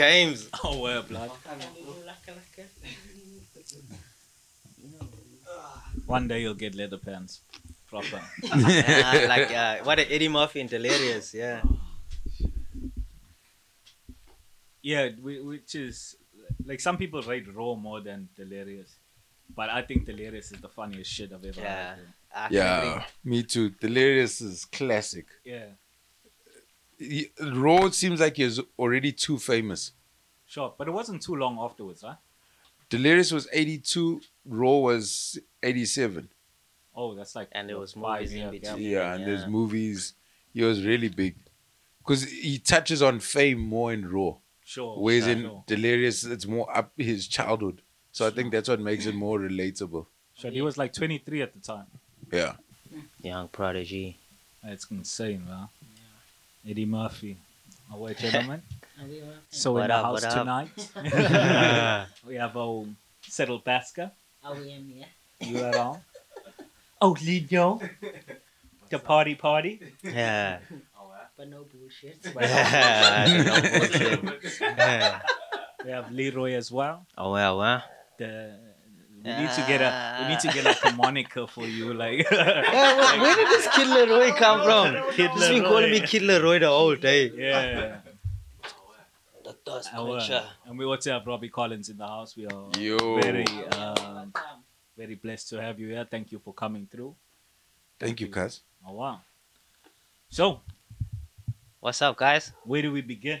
James. Oh, well, blood. One day you'll get leather pants. Proper. What a Eddie Murphy and Delirious, yeah. Yeah, which is, like, some people rate Raw more than Delirious. But I think Delirious is the funniest shit I've ever heard. Yeah, me too. Delirious is classic. Yeah. Raw seems like he was already too famous. Sure, but it wasn't too long afterwards, right? Delirious was 82, Raw was 87. Oh, that's like... And there was movies in between. Yeah, and there's movies. He was really big. Because he touches on fame more in Raw. Sure. Whereas in Delirious, it's more up his childhood. So I think that's what makes it more relatable. Sure, he was like 23 at the time. Yeah. Young prodigy. It's insane, man. Yeah. Eddie Murphy. Away, gentlemen. So what in up, the house tonight, we have old Settle Basker. Oh, we am here. You at all? Oh, Lino. The party. Yeah. But no bullshit. We have Leroy as well. Oh, well, well. We need to get a harmonica for you, like. Yeah, where did this Kid Leroy come from? He's been calling me Kid Leroy the whole day. Yeah. The thirst culture. And we also have Robbie Collins in the house. We are very blessed to have you here. Thank you for coming through. Thank you, Kaz. Oh, wow. So, what's up, guys? Where do we begin?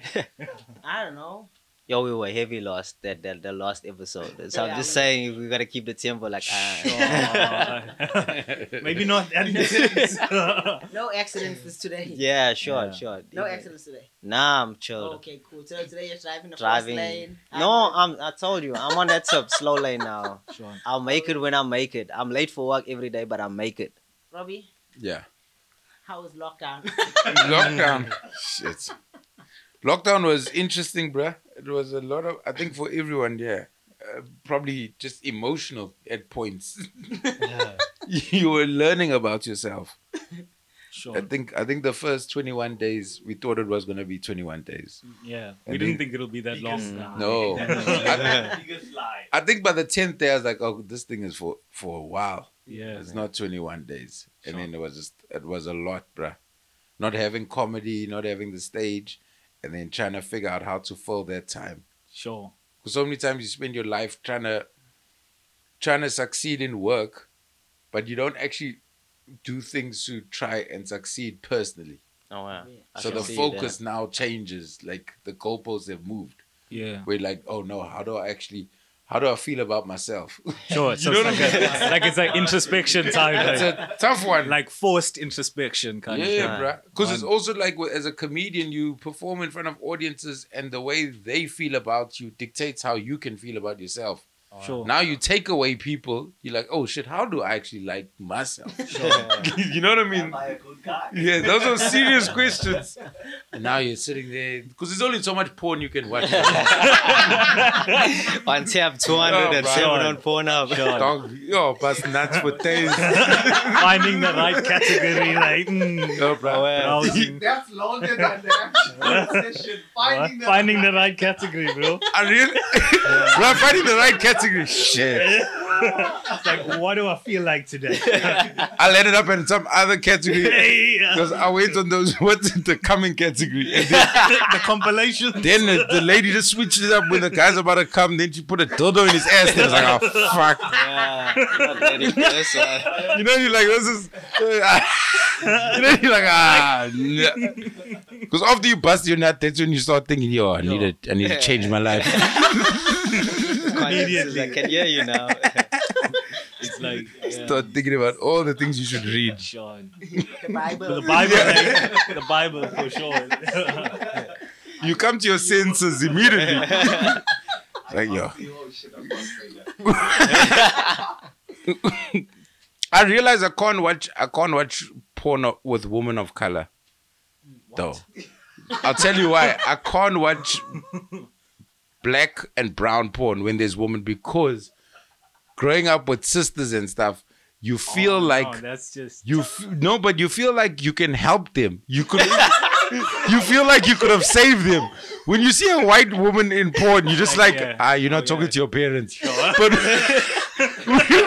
I don't know. Yo, we were heavy lost the last episode. So yeah, I'm just saying we gotta keep the tempo like. Maybe not. No accidents today. Yeah, sure. No accidents today. Nah, I'm chilled. Okay, cool. So today you're driving. First lane. No, I told you I'm on that tip, slow lane now. Sure. I'll make it when I make it. I'm late for work every day, but I make it. Robbie. Yeah. How was lockdown? Lockdown. Shit. Lockdown was interesting, bruh. It was a lot of, I think for everyone, probably just emotional at points. Yeah. You were learning about yourself. Sure. I think the first 21 days, we thought it was going to be 21 days. Yeah. And we didn't think it'll be that long. No. I think by the 10th day, I was like, oh, this thing is for a while. Yeah. It's not 21 days. Sure. And then it was a lot, bruh. Not having comedy, not having the stage. And then trying to figure out how to fill that time. Sure. Because so many times you spend your life trying to succeed in work, but you don't actually do things to try and succeed personally. Oh, wow. Yeah. So the focus now changes. Like the goalposts have moved. Yeah. We're like, oh no, how do I feel about myself? Sure. So it's like introspection time. It's a tough one. Like forced introspection kind of. Yeah, bruh. Because it's also like as a comedian, you perform in front of audiences and the way they feel about you dictates how you can feel about yourself. Sure. Now you take away people, you're like, oh shit, how do I actually like myself? Sure. You know what I mean? Am I a good guy? Yeah, those are serious questions. And now you're sitting there, because there's only so much porn you can watch. On tap 207 on Pornhub. Dog, yo, bust nuts for days. Finding the right category, like, no, bro. That's longer than the actual session. Finding the right category, bro. I really, bro, finding the right category. Shit. It's like, what do I feel like today? I'll end it up in some other category because I wait on those. What's the coming category? And then, the compilation. Then the lady just switches it up when the guy's about to come. Then she put a dildo in his ass. Then it's like, oh fuck. Yeah, you know, you're like, this is. You know, you're like, because after you bust your nut, that's when you start thinking, yo, I need to change my life. Immediately. I can hear you now. It's like start thinking about all the things you should read. The Bible. The Bible for sure. You come to your senses immediately. Like yo. I realize I can't watch porn with women of color. What? Though. I'll tell you why. I can't watch black and brown porn when there's women, because growing up with sisters and stuff, you feel you feel like you can help them. You could, you feel like you could have saved them. When you see a white woman in porn, you're just like, you're not talking to your parents. Sure. But but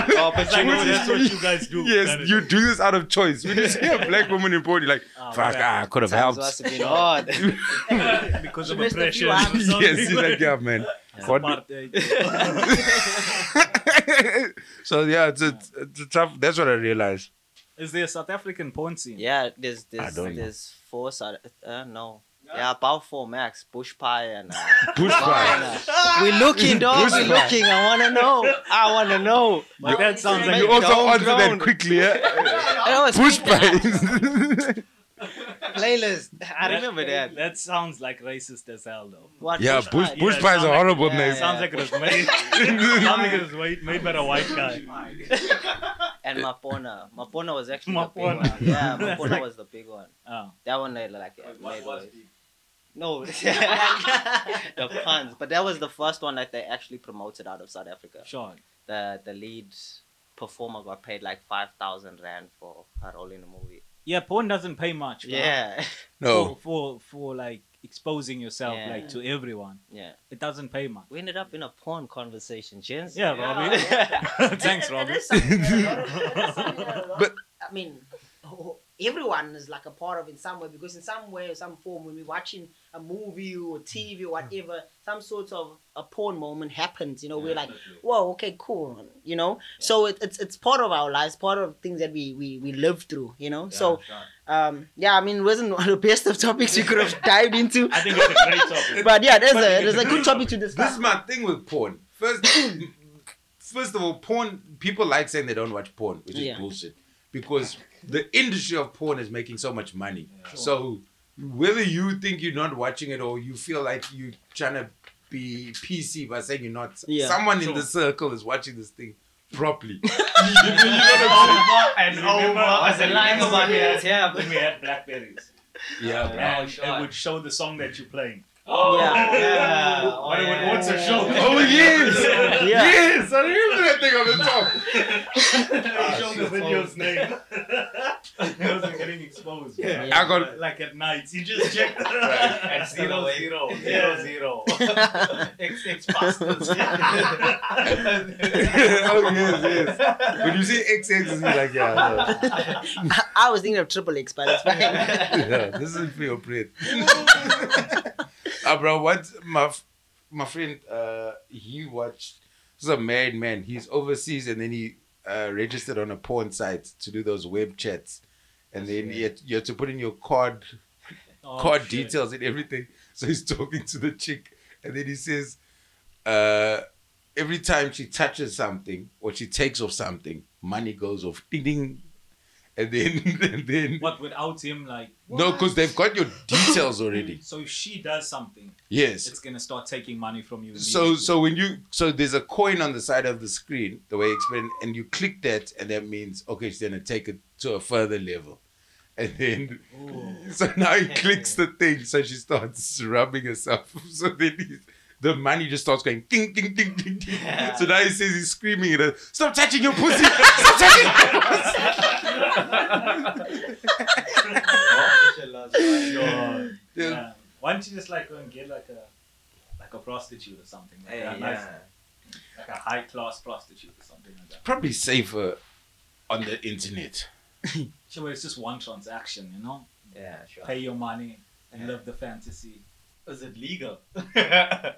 no, that's what you guys do. Yes, you do this out of choice. When you see a black woman in porn, you're like, I could have helped. Because of oppression. Yes, he's like, yeah, man. So yeah, it's tough. That's what I realized. Is there a South African porn scene? Yeah, there's 4 South. Yeah, about 4 max. Bush pie and bush pie. We're looking, dog. We're looking. I wanna know. But that sounds like you also answer that quickly. Yeah? Bush pie. Playlist. I remember that. That sounds like racist as hell, though. What? Yeah, bush pie is a horrible name. Sounds like it was made. Made by a white guy. And Mapona was actually the big one. Yeah, Mapona was the big one. Oh. That one I like. No, the puns. But that was the first one that they actually promoted out of South Africa. Sure. The lead performer got paid like 5,000 rand for her role in the movie. Yeah, porn doesn't pay much. Bro. Yeah. No. For like exposing yourself like to everyone. Yeah. It doesn't pay much. We ended up in a porn conversation, gents. Yeah, Robbie. Thanks, Robbie. But I mean, everyone is like a part of it in some way, because in some way or some form, when we're watching a movie or TV or whatever, some sort of a porn moment happens, we're like, whoa, okay, cool, so it's part of our lives, part of things that we live through, I mean, it wasn't one of the best of topics you could have dived into. I think it's a great topic. But yeah, there's a good topic to discuss. This is my thing with porn. First of all, porn, people like saying they don't watch porn, which is bullshit, because the industry of porn is making so much money. Yeah. Sure. So whether you think you're not watching it or you feel like you're trying to be PC by saying you're not, someone in the circle is watching this thing properly. You know what I'm saying? Over and over. I was lying about it. Yeah, when we had Blackberries. Yeah, and it would show the song that you're playing. Oh yeah! But it would also show. Oh yes! Yes! I remember that thing on the top. It showed the video's name. It wasn't getting exposed. Yeah. I got like at night. You just checked at 00, 00, 00. XX pastas. Oh yes, yes. When you see XX, it's like I was thinking of XXX, but it's fine. Yeah, this is pretty appropriate. Bro, once my friend, he watched, this is a married man, he's overseas, and then he registered on a porn site to do those web chats, and then you had to put in your card details and everything. So he's talking to the chick, and then he says, every time she touches something or she takes off something, money goes off, ding ding. And then what, without him, like what? No, because they've got your details already. So if she does something, yes, it's gonna start taking money from you. So there's a coin on the side of the screen, the way he explained, and you click that, and that means okay, she's gonna take it to a further level, and then so now he clicks the thing, so she starts rubbing herself. So then the money just starts going ding, ding, ding, ding, ding. Yeah. So now he says he's screaming at her, stop touching your pussy! Stop touching your pussy! Yeah. Why don't you just like go and get like a prostitute or something? Like, like a high class prostitute or something like that. Probably safer on the internet. Sure, it's just one transaction, Yeah, sure. Pay your money and live the fantasy. Is it legal? Yeah.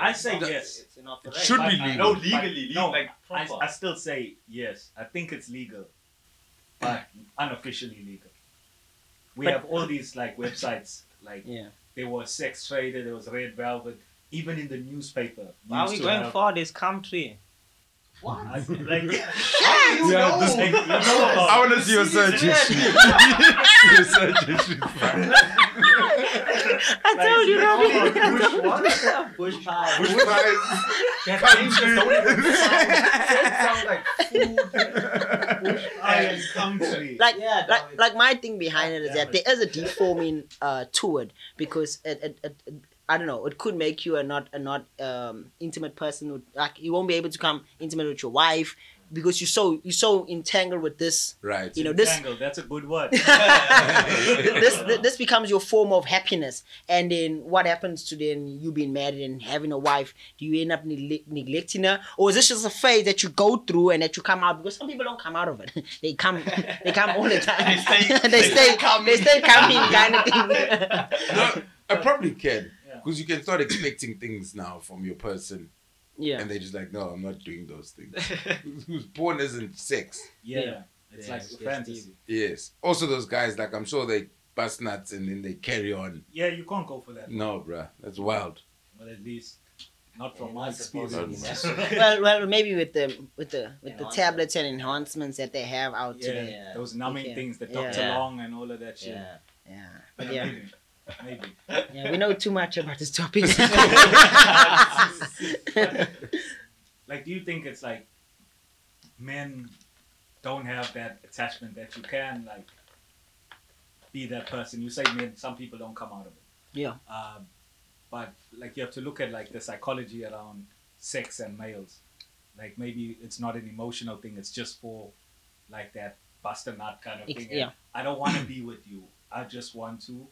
I say yes. It's enough, right? It should be legal. No, legally. No, like I still say yes. I think it's legal, but unofficially legal. We have all these like websites. Like there was Sex Trader, there was Red Velvet, even in the newspaper. Why are we going for this country? What? I want to see your search history. Your search history. I told you, Robbie. Bush pies. Bush pies. Country. Sounds like food. Bush pies. Country. Like my thing behind it is that there is a deforming to it, because it I don't know, it could make you a not intimate person. Like you won't be able to come intimate with your wife because you're so entangled with this. Right. You know, entangled, that's a good word. this becomes your form of happiness. And then what happens to then you being married and having a wife? Do you end up neglecting her? Or is this just a phase that you go through and that you come out? Because some people don't come out of it. They come all the time. They stay coming kind of thing. No, I probably can. Because you can start expecting things now from your person. Yeah. And they're just like, no, I'm not doing those things. Whose porn isn't sex. Yeah. It's like fantasy. Yes. Also those guys, like I'm sure they bust nuts and then they carry on. Yeah, you can't go for that. No, bruh. That's wild. But at least not from my experience. well maybe with the tablets and enhancements that they have out today. Yeah. Those numbing things that Dr. Long and all of that shit. Yeah. But yeah. Maybe. Yeah, we know too much about this topic. Like, do you think it's like men don't have that attachment that you can like be that person? You say men, some people don't come out of it. Yeah. But like you have to look at like the psychology around sex and males. Like maybe it's not an emotional thing. It's just for like that buster nut kind of thing. Yeah. I don't want to be with you. I just want to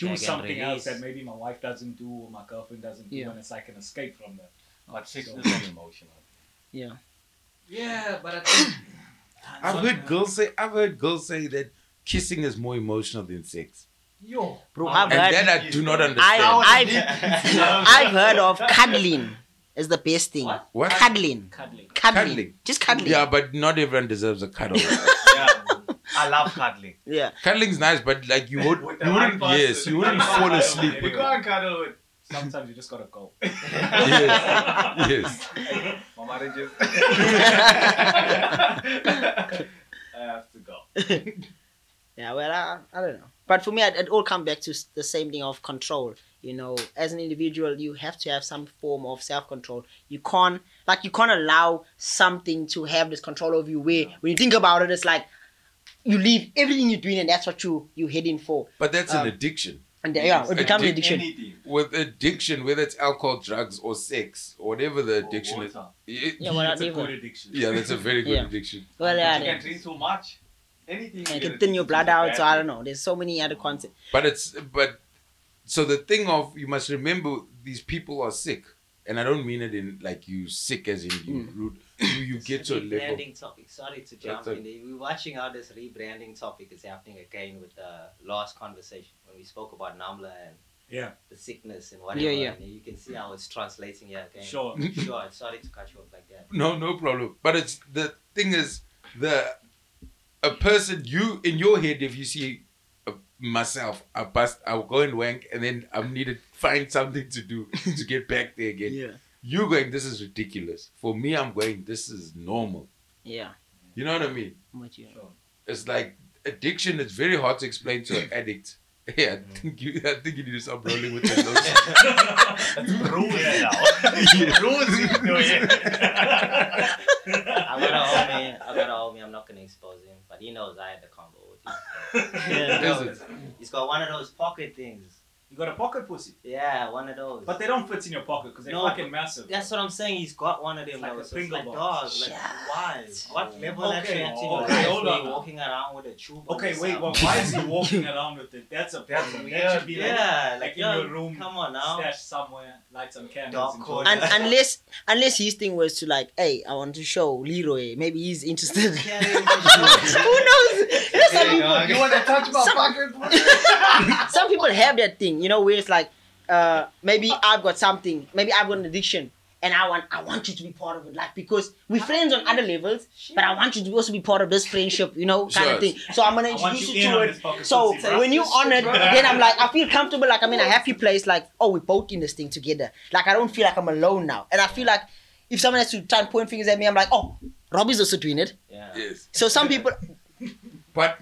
do something else that maybe my wife doesn't do or my girlfriend doesn't do, and it's like an escape from that. But sex is not emotional. Yeah. Yeah, but I think I've heard girls say that kissing is more emotional than sex. Yo, bro, I do not understand. I've heard of cuddling is the best thing. What? Cuddling. Just cuddling. Yeah, but not everyone deserves a cuddle. Yeah. I love cuddling. Yeah. Cuddling's nice, but like you wouldn't fall asleep. You can't cuddle with. Sometimes you just gotta go. Yes. My marriage is I have to go. Yeah, well, I don't know. But for me, it all comes back to the same thing of control. You know, as an individual, you have to have some form of self-control. You can't allow something to have this control over you where when you think about it, it's like, you leave everything you're doing and that's what you're heading for. But that's an addiction. And it becomes an addiction. Anything. With addiction, whether it's alcohol, drugs or sex, or whatever the addiction is. It's a good addiction. Yeah, that's a very good addiction. Well, you can drink too much. Anything. You can thin your blood out, so I don't know. There's so many other concepts. So the thing of, you must remember these people are sick. And I don't mean it in like you sick as in you rude. You get to a level. Rebranding topic. Sorry to jump in. We're watching how this rebranding topic is happening again with the last conversation when we spoke about Namla and the sickness and whatever. Yeah. And you can see how it's translating here again. Sure. Sorry to cut you off like that. No problem. But it's the thing is a person you in your head if you see. Myself, I'll go and wank and then I'm needed find something to do to get back there again. Yeah. You going, this is ridiculous. For me, I'm going, this is normal. Yeah. You know what I mean? Sure. It's like addiction, it's very hard to explain to an addict. Yeah, I think you need to stop rolling with your nose. I gotta hold me, I'm not gonna expose him. But he knows I had the combo. He's got one of those pocket things. You got a pocket pussy? Yeah, one of those. But they don't fit in your pocket because they're fucking massive. That's what I'm saying. He's got one of them. Like a finger box. Like, why? What level actually walking around with a tube? Okay, wait. Well, why is he walking around with it? That's a problem. That should be like in your room. Come on now. Stash somewhere. Light some candles. Unless his thing was to like, hey, I want to show Leroy. Maybe he's interested. Who knows? Some people, you want to touch my pocket? Some people have that thing, you know, where it's like, maybe I've got something, maybe I've got an addiction, and I want you to be part of it, like because we're friends on other levels, but I want you to also be part of this friendship, you know, kind of thing. So I'm gonna introduce you to it. So when you're on it, then I'm like, I feel comfortable, like I'm in a happy place, like oh, we're both in this thing together. Like I don't feel like I'm alone now, and I feel like if someone has to try and point fingers at me, I'm like, oh, Robbie's also doing it. Yeah. Yes. So some people. But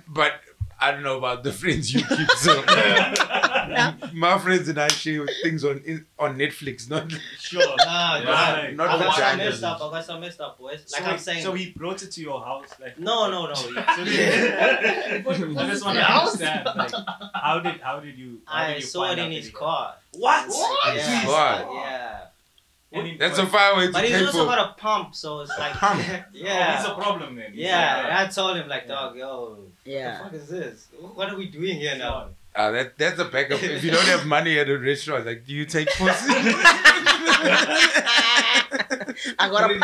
I don't know about the friends you keep. So my friends and I share things on Netflix, not sure. I got some messed up boys. So like I'm saying, so he brought it to your house, like no. So I just want to understand, like how did you saw it in his car. What? Yeah. Wow. Yeah. That's a fire way to But he's also got a pump, so it's like... Pump? Yeah. It's a problem then. Yeah, I told him like, dog, yo, what the fuck is this? What are we doing here now? That's a backup. If you don't have money at a restaurant, like, do you take pussy? I got a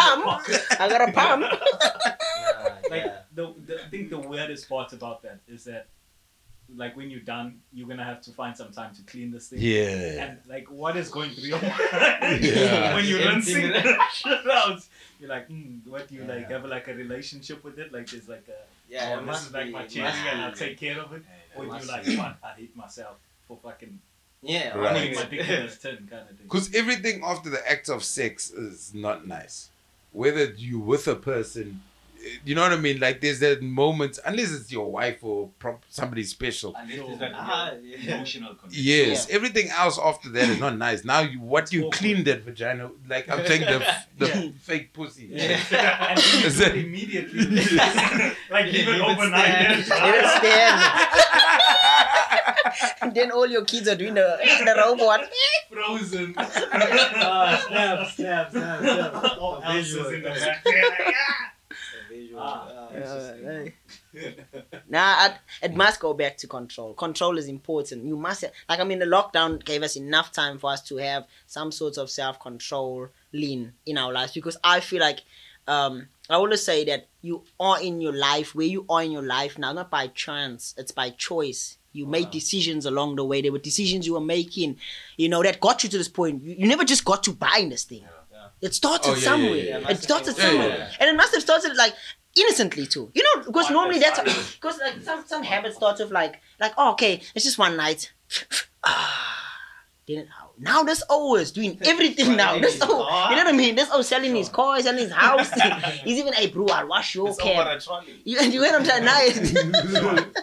pump. I think the weirdest part about that is that, like, when you're done, you're gonna have to find some time to clean this thing. Yeah. And like, what is going through your mind when you're rinsing that shit out? You're like, what do you like? Have like a relationship with it? Like, there's like a this is like my cherry, and I'll take care of it. Or you like, what? I hate myself for fucking putting my dick in this tin kind of thing. Because everything after the act of sex is not nice, whether you're with a person. You know what I mean? Like, there's that moment, unless it's your wife or somebody special. Unless there's an emotional connection. Yes, everything else after that is not nice. Now, you clean that vagina, like I'm saying, the fake pussy. Yeah. And then immediately. Like, leave it overnight. And then all your kids are doing the robot. Frozen. Snap. All else is in the back. It must go back to control. Control is important. You must the lockdown gave us enough time for us to have some sort of self-control lean in our lives, because I feel like I always say that you are in your life where you are in your life now, not by chance, it's by choice. You made decisions along the way. There were decisions you were making, that got you to this point. You never just got to buying this thing. It started somewhere. And it must have started like innocently too. Because normally that's because like some habits start of like it's just one night. Now that's always doing everything now. That's all. You know what I mean? That's all, selling his car, selling his house. He's even bro, I'll wash your cab. You know what I'm trying to I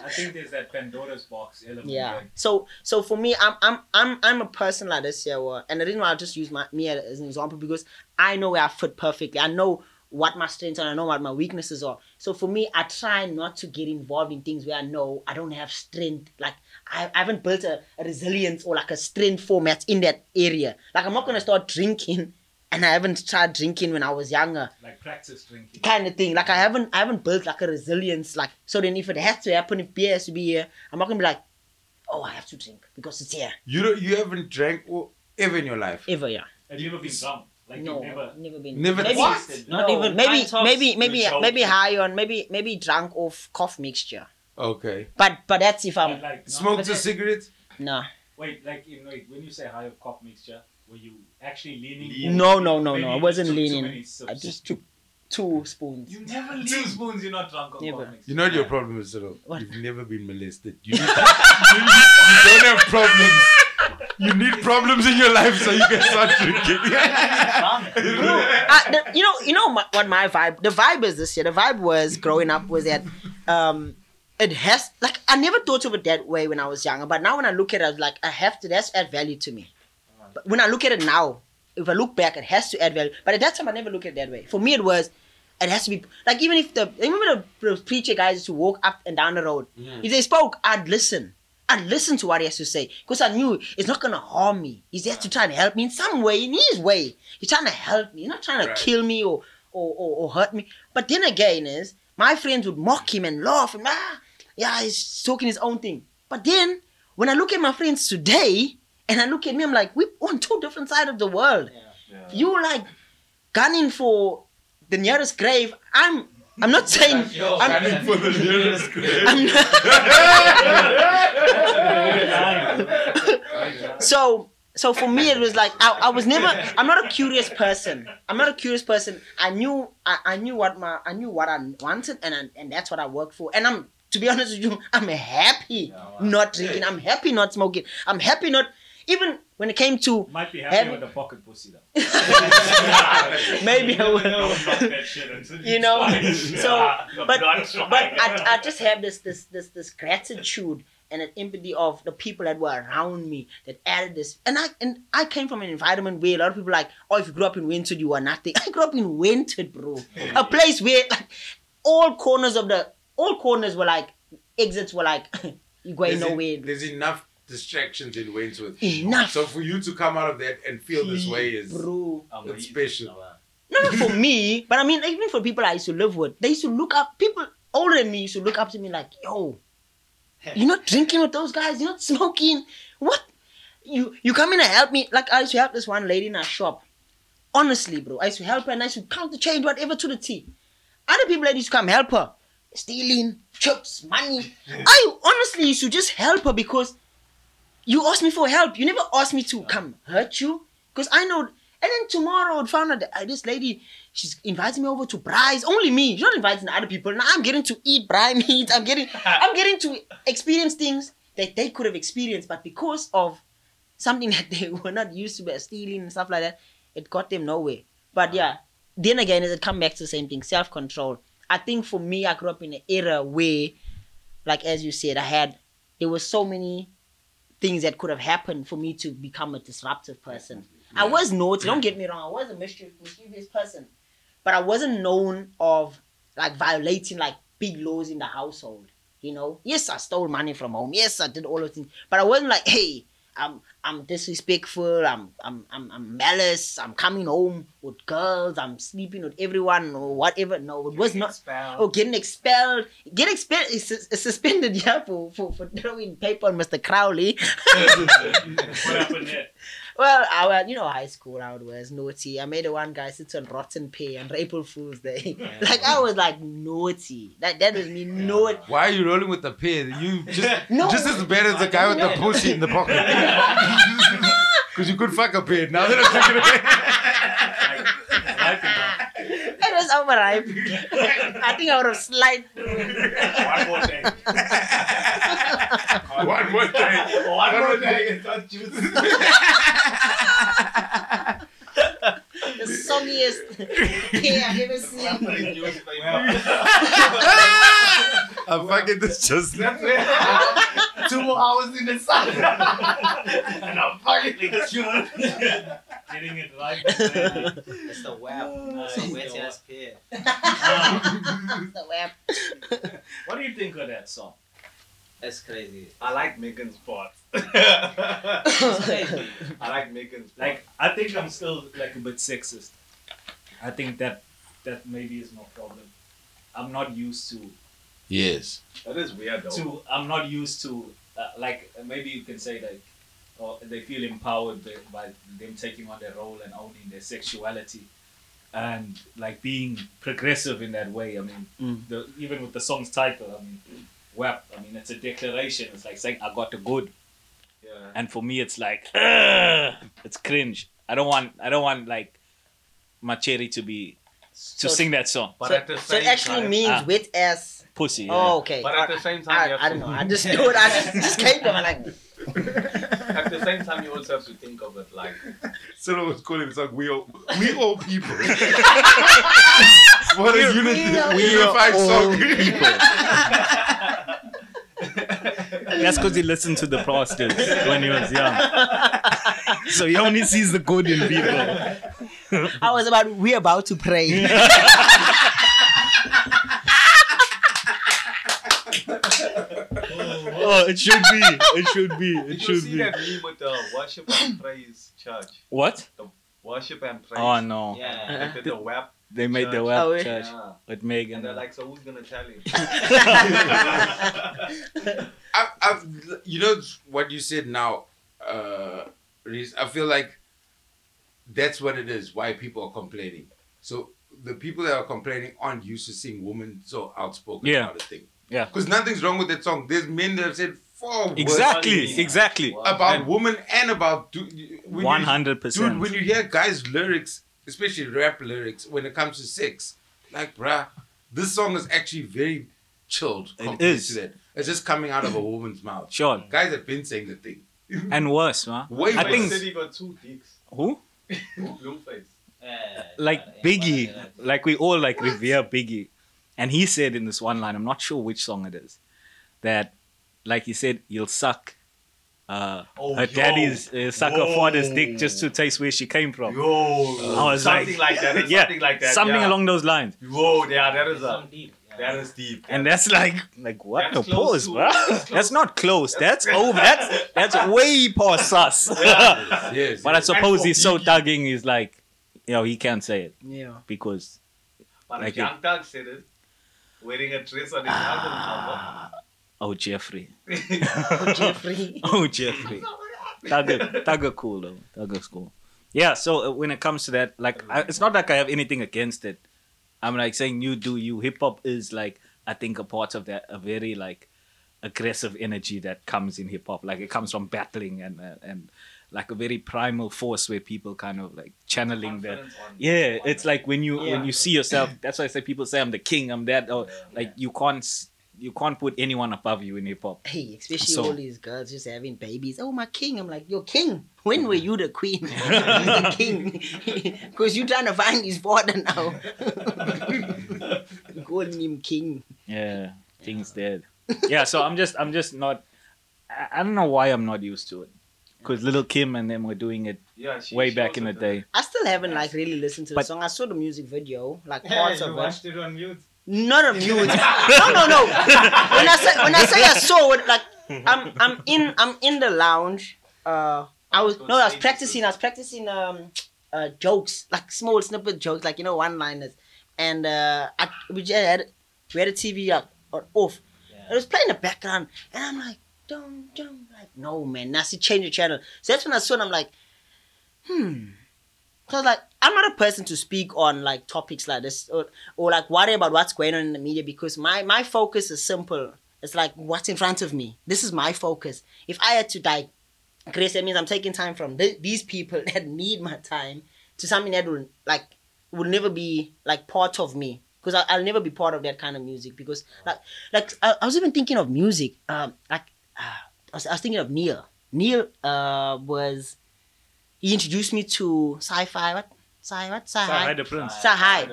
think there's that Pandora's box element. Yeah. Right? So for me, I'm a person like this here, and the reason why I just use me as an example, because I know where I fit perfectly. I know what my strengths are, I know what my weaknesses are. So for me, I try not to get involved in things where I know I don't have strength. Like, I haven't built a resilience or like a strength format in that area. Like, I'm not going to start drinking, and I haven't tried drinking when I was younger. Like, practice drinking. Kind of thing. Like, I haven't built like a resilience. Like, so then if it has to happen, if beer has to be here, I'm not going to be like, oh, I have to drink because it's here. You haven't drank ever in your life? Ever, yeah. Have you ever been drunk? Like, no, never been. Never tasted. Not even. Maybe high on. Maybe drunk off cough mixture. Okay. But that's if I'm smoked a cigarette. No. Wait, when you say high of cough mixture, were you actually leaning? No. I wasn't leaning. I just took 2 spoons. You never lean. 2 spoons. You're not drunk on cough mixture. You know what your problem is, Soro? You've never been molested. You don't have problems. You need problems in your life so you can start drinking. What my vibe? The vibe is this year. The vibe was growing up was that it has, like, I never thought of it that way when I was younger. But now when I look at it, like, I have to. That's add value to me. But when I look at it now, if I look back, it has to add value. But at that time, I never looked at it that way. For me, it was. It has to be like, even if remember the preacher guys used to walk up and down the road. Yeah. If they spoke, I'd listen. I listen to what he has to say, because I knew it's not going to harm me. He's there to try and help me in some way, in his way. He's trying to help me. He's not trying to kill me or hurt me. But then again is, my friends would mock him and laugh. And, he's talking his own thing. But then, when I look at my friends today, and I look at me, I'm like, we're on 2 different sides of the world. Yeah. You're like gunning for the nearest grave. I'm not saying... I'm for the nearest grave. So for me, it was like, I was never... I'm not a curious person. I knew what I wanted, and that's what I worked for. And I'm, to be honest with you, I'm happy not drinking. I'm happy not smoking. I'm happy not... Even When it came to... You might be happy with the pocket pussy, though. Maybe I will. You know? So, but I just have this gratitude and an empathy of the people that were around me that added this. And I came from an environment where a lot of people are like, oh, if you grew up in Wentworth, you are nothing. I grew up in Wentworth, bro. A place where like, all corners were like, exits were like, you're going nowhere. There's enough distractions in Wentworth. Enough. So for you to come out of that and feel this way is it's special. Not for me, but I mean, even for people I used to live with, they used to look up, people older than me used to look up to me like, yo, you're not drinking with those guys, you're not smoking. What? You come in and help me. Like, I used to help this one lady in our shop. Honestly, bro, I used to help her and I used to count the change, whatever, to the T. Other people that used to come help her, stealing, chips, money. I honestly used to just help her because you asked me for help. You never asked me to come hurt you. Because I know. And then tomorrow I found out that this lady, she's inviting me over to Braai's. Only me. She's not inviting other people. Now I'm getting to eat Braai meat. I'm getting to experience things that they could have experienced. But because of something that they were not used to, stealing and stuff like that, it got them nowhere. But yeah, then again, it comes back to the same thing. Self-control. I think for me, I grew up in an era where, like as you said, there were so many things that could have happened for me to become a disruptive person. Yeah. I was naughty, don't get me wrong. I was a mischievous person. But I wasn't known of like violating like big laws in the household, you know? Yes, I stole money from home. Yes, I did all those things. But I wasn't like, hey, I'm disrespectful, I'm malice, I'm coming home with girls, I'm sleeping with everyone or whatever. No, it was not. Expelled. Oh, getting expelled. Get suspended, yeah, for throwing paper on Mr. Crowley. What happened there? Well, high school, I was naughty. I made a one guy sit on rotten pay on April Fool's Day. Like, I was like naughty. That was me naughty. Why are you rolling with the pay? You just, just as bad as the guy with the pussy in the pocket. Because you could fuck a pay. Now that I'm thinking of it. It was overripe. I think I would have slid through. One more thing. It's juice. The soggiest thing I've ever seen. I'm fucking this just 2 hours in the sun. And I'm fucking this juice. Getting it right. It's the web. It's a wet ass pier. The web. What do you think of that song? That's crazy. I like Megan's part. It's crazy. I like Megan's part. Like, I think I'm still like a bit sexist. I think that maybe is my problem. I'm not used to. Yes. That is weird though. I'm not used to like maybe you can say that or they feel empowered by them taking on their role and owning their sexuality. And like being progressive in that way. I mean, even with the song's title, I mean, WAP. I mean, it's a declaration. It's like saying, I got the good. Yeah. And for me, it's like, it's cringe. I don't want like my cherry to be, to sing that song. But at the same time. So it actually means wet ass. Pussy. Yeah. Oh, okay. But at the same time. I don't know. I just do it. I just came from like. At the same time, you also have to think of it like. Someone was calling it like, we all people. What a unified song. People. That's because he listened to the pastors when he was young. So he only sees the good in people. We're about to pray. Oh, it should be. Did you see that meme with the worship and praise church? What? The worship and praise. Oh, no. Yeah. They did the WAP. They made the web church with Megan. And they're like, so who's going to tell you? You know what you said now, Reese, I feel like that's what it is, why people are complaining. So the people that are complaining aren't used to seeing women so outspoken about a thing. Yeah. Because nothing's wrong with that song. There's men that have said far worse. Exactly. Wow. About women and about... 100%. Dude, when you hear guys' lyrics... especially rap lyrics, when it comes to sex. Like, bruh, this song is actually very chilled. It is. It's just coming out of a woman's mouth. Sure. Guys have been saying the thing. And worse, man. Way I think said he got two dicks. Who? Blueface. Like Biggie. Like we all like what? Revere Biggie. And he said in this one line, I'm not sure which song it is, that like he said, you'll suck her daddy's suck her father's dick just to taste where she came from. I was something like that, along those lines. That is deep. And that's like what the pause, bro? That's not close. That's over. That's way past us. Yes. But I suppose he's so thugging. He's like, you know, he can't say it. Yeah. Because, but like, Young Thug said it, wearing a dress on his album cover. Oh, Jeffrey. Oh, Jeffrey. Thugger cool, though. Thugger's cool. Yeah, so when it comes to that, like, it's not like I have anything against it. I'm like saying you do you. Hip-hop is like, I think a part of that, a very like aggressive energy that comes in hip-hop. Like it comes from battling and like a very primal force where people kind of like channeling that. Yeah, it's like when you see yourself, that's why I say people say I'm the king, I'm that, or like you can't put anyone above you in hip-hop. Hey, especially all these girls just having babies. Oh, my king. I'm like, you're king? When were you the queen? You're the king. Because you're trying to find his father now. You calling him king. Yeah, king's dead. Yeah, so I'm just not... I don't know why I'm not used to it. Because Little Kim and them were doing it way back in the day. I still haven't like really listened to the song. I saw the music video, like parts of it. You watched it on mute? Not a mute. No. When I say I saw it, like I'm in the lounge. I was practicing jokes, like small snippet jokes, like one-liners, and we had a TV off. Yeah. It was playing in the background, and I'm like, don't, like no man. I said change the channel. So that's when I saw it. I'm like, Because like I'm not a person to speak on like topics like this or like worry about what's going on in the media because my focus is simple. It's like what's in front of me. This is my focus. If I had to digress, that means I'm taking time from these people that need my time to something that will never be like part of me because I'll never be part of that kind of music because I was even thinking of music. I was thinking of Neil. Neil was. He introduced me to sci-fi, Sci-Hi the Prince. Sci-Hi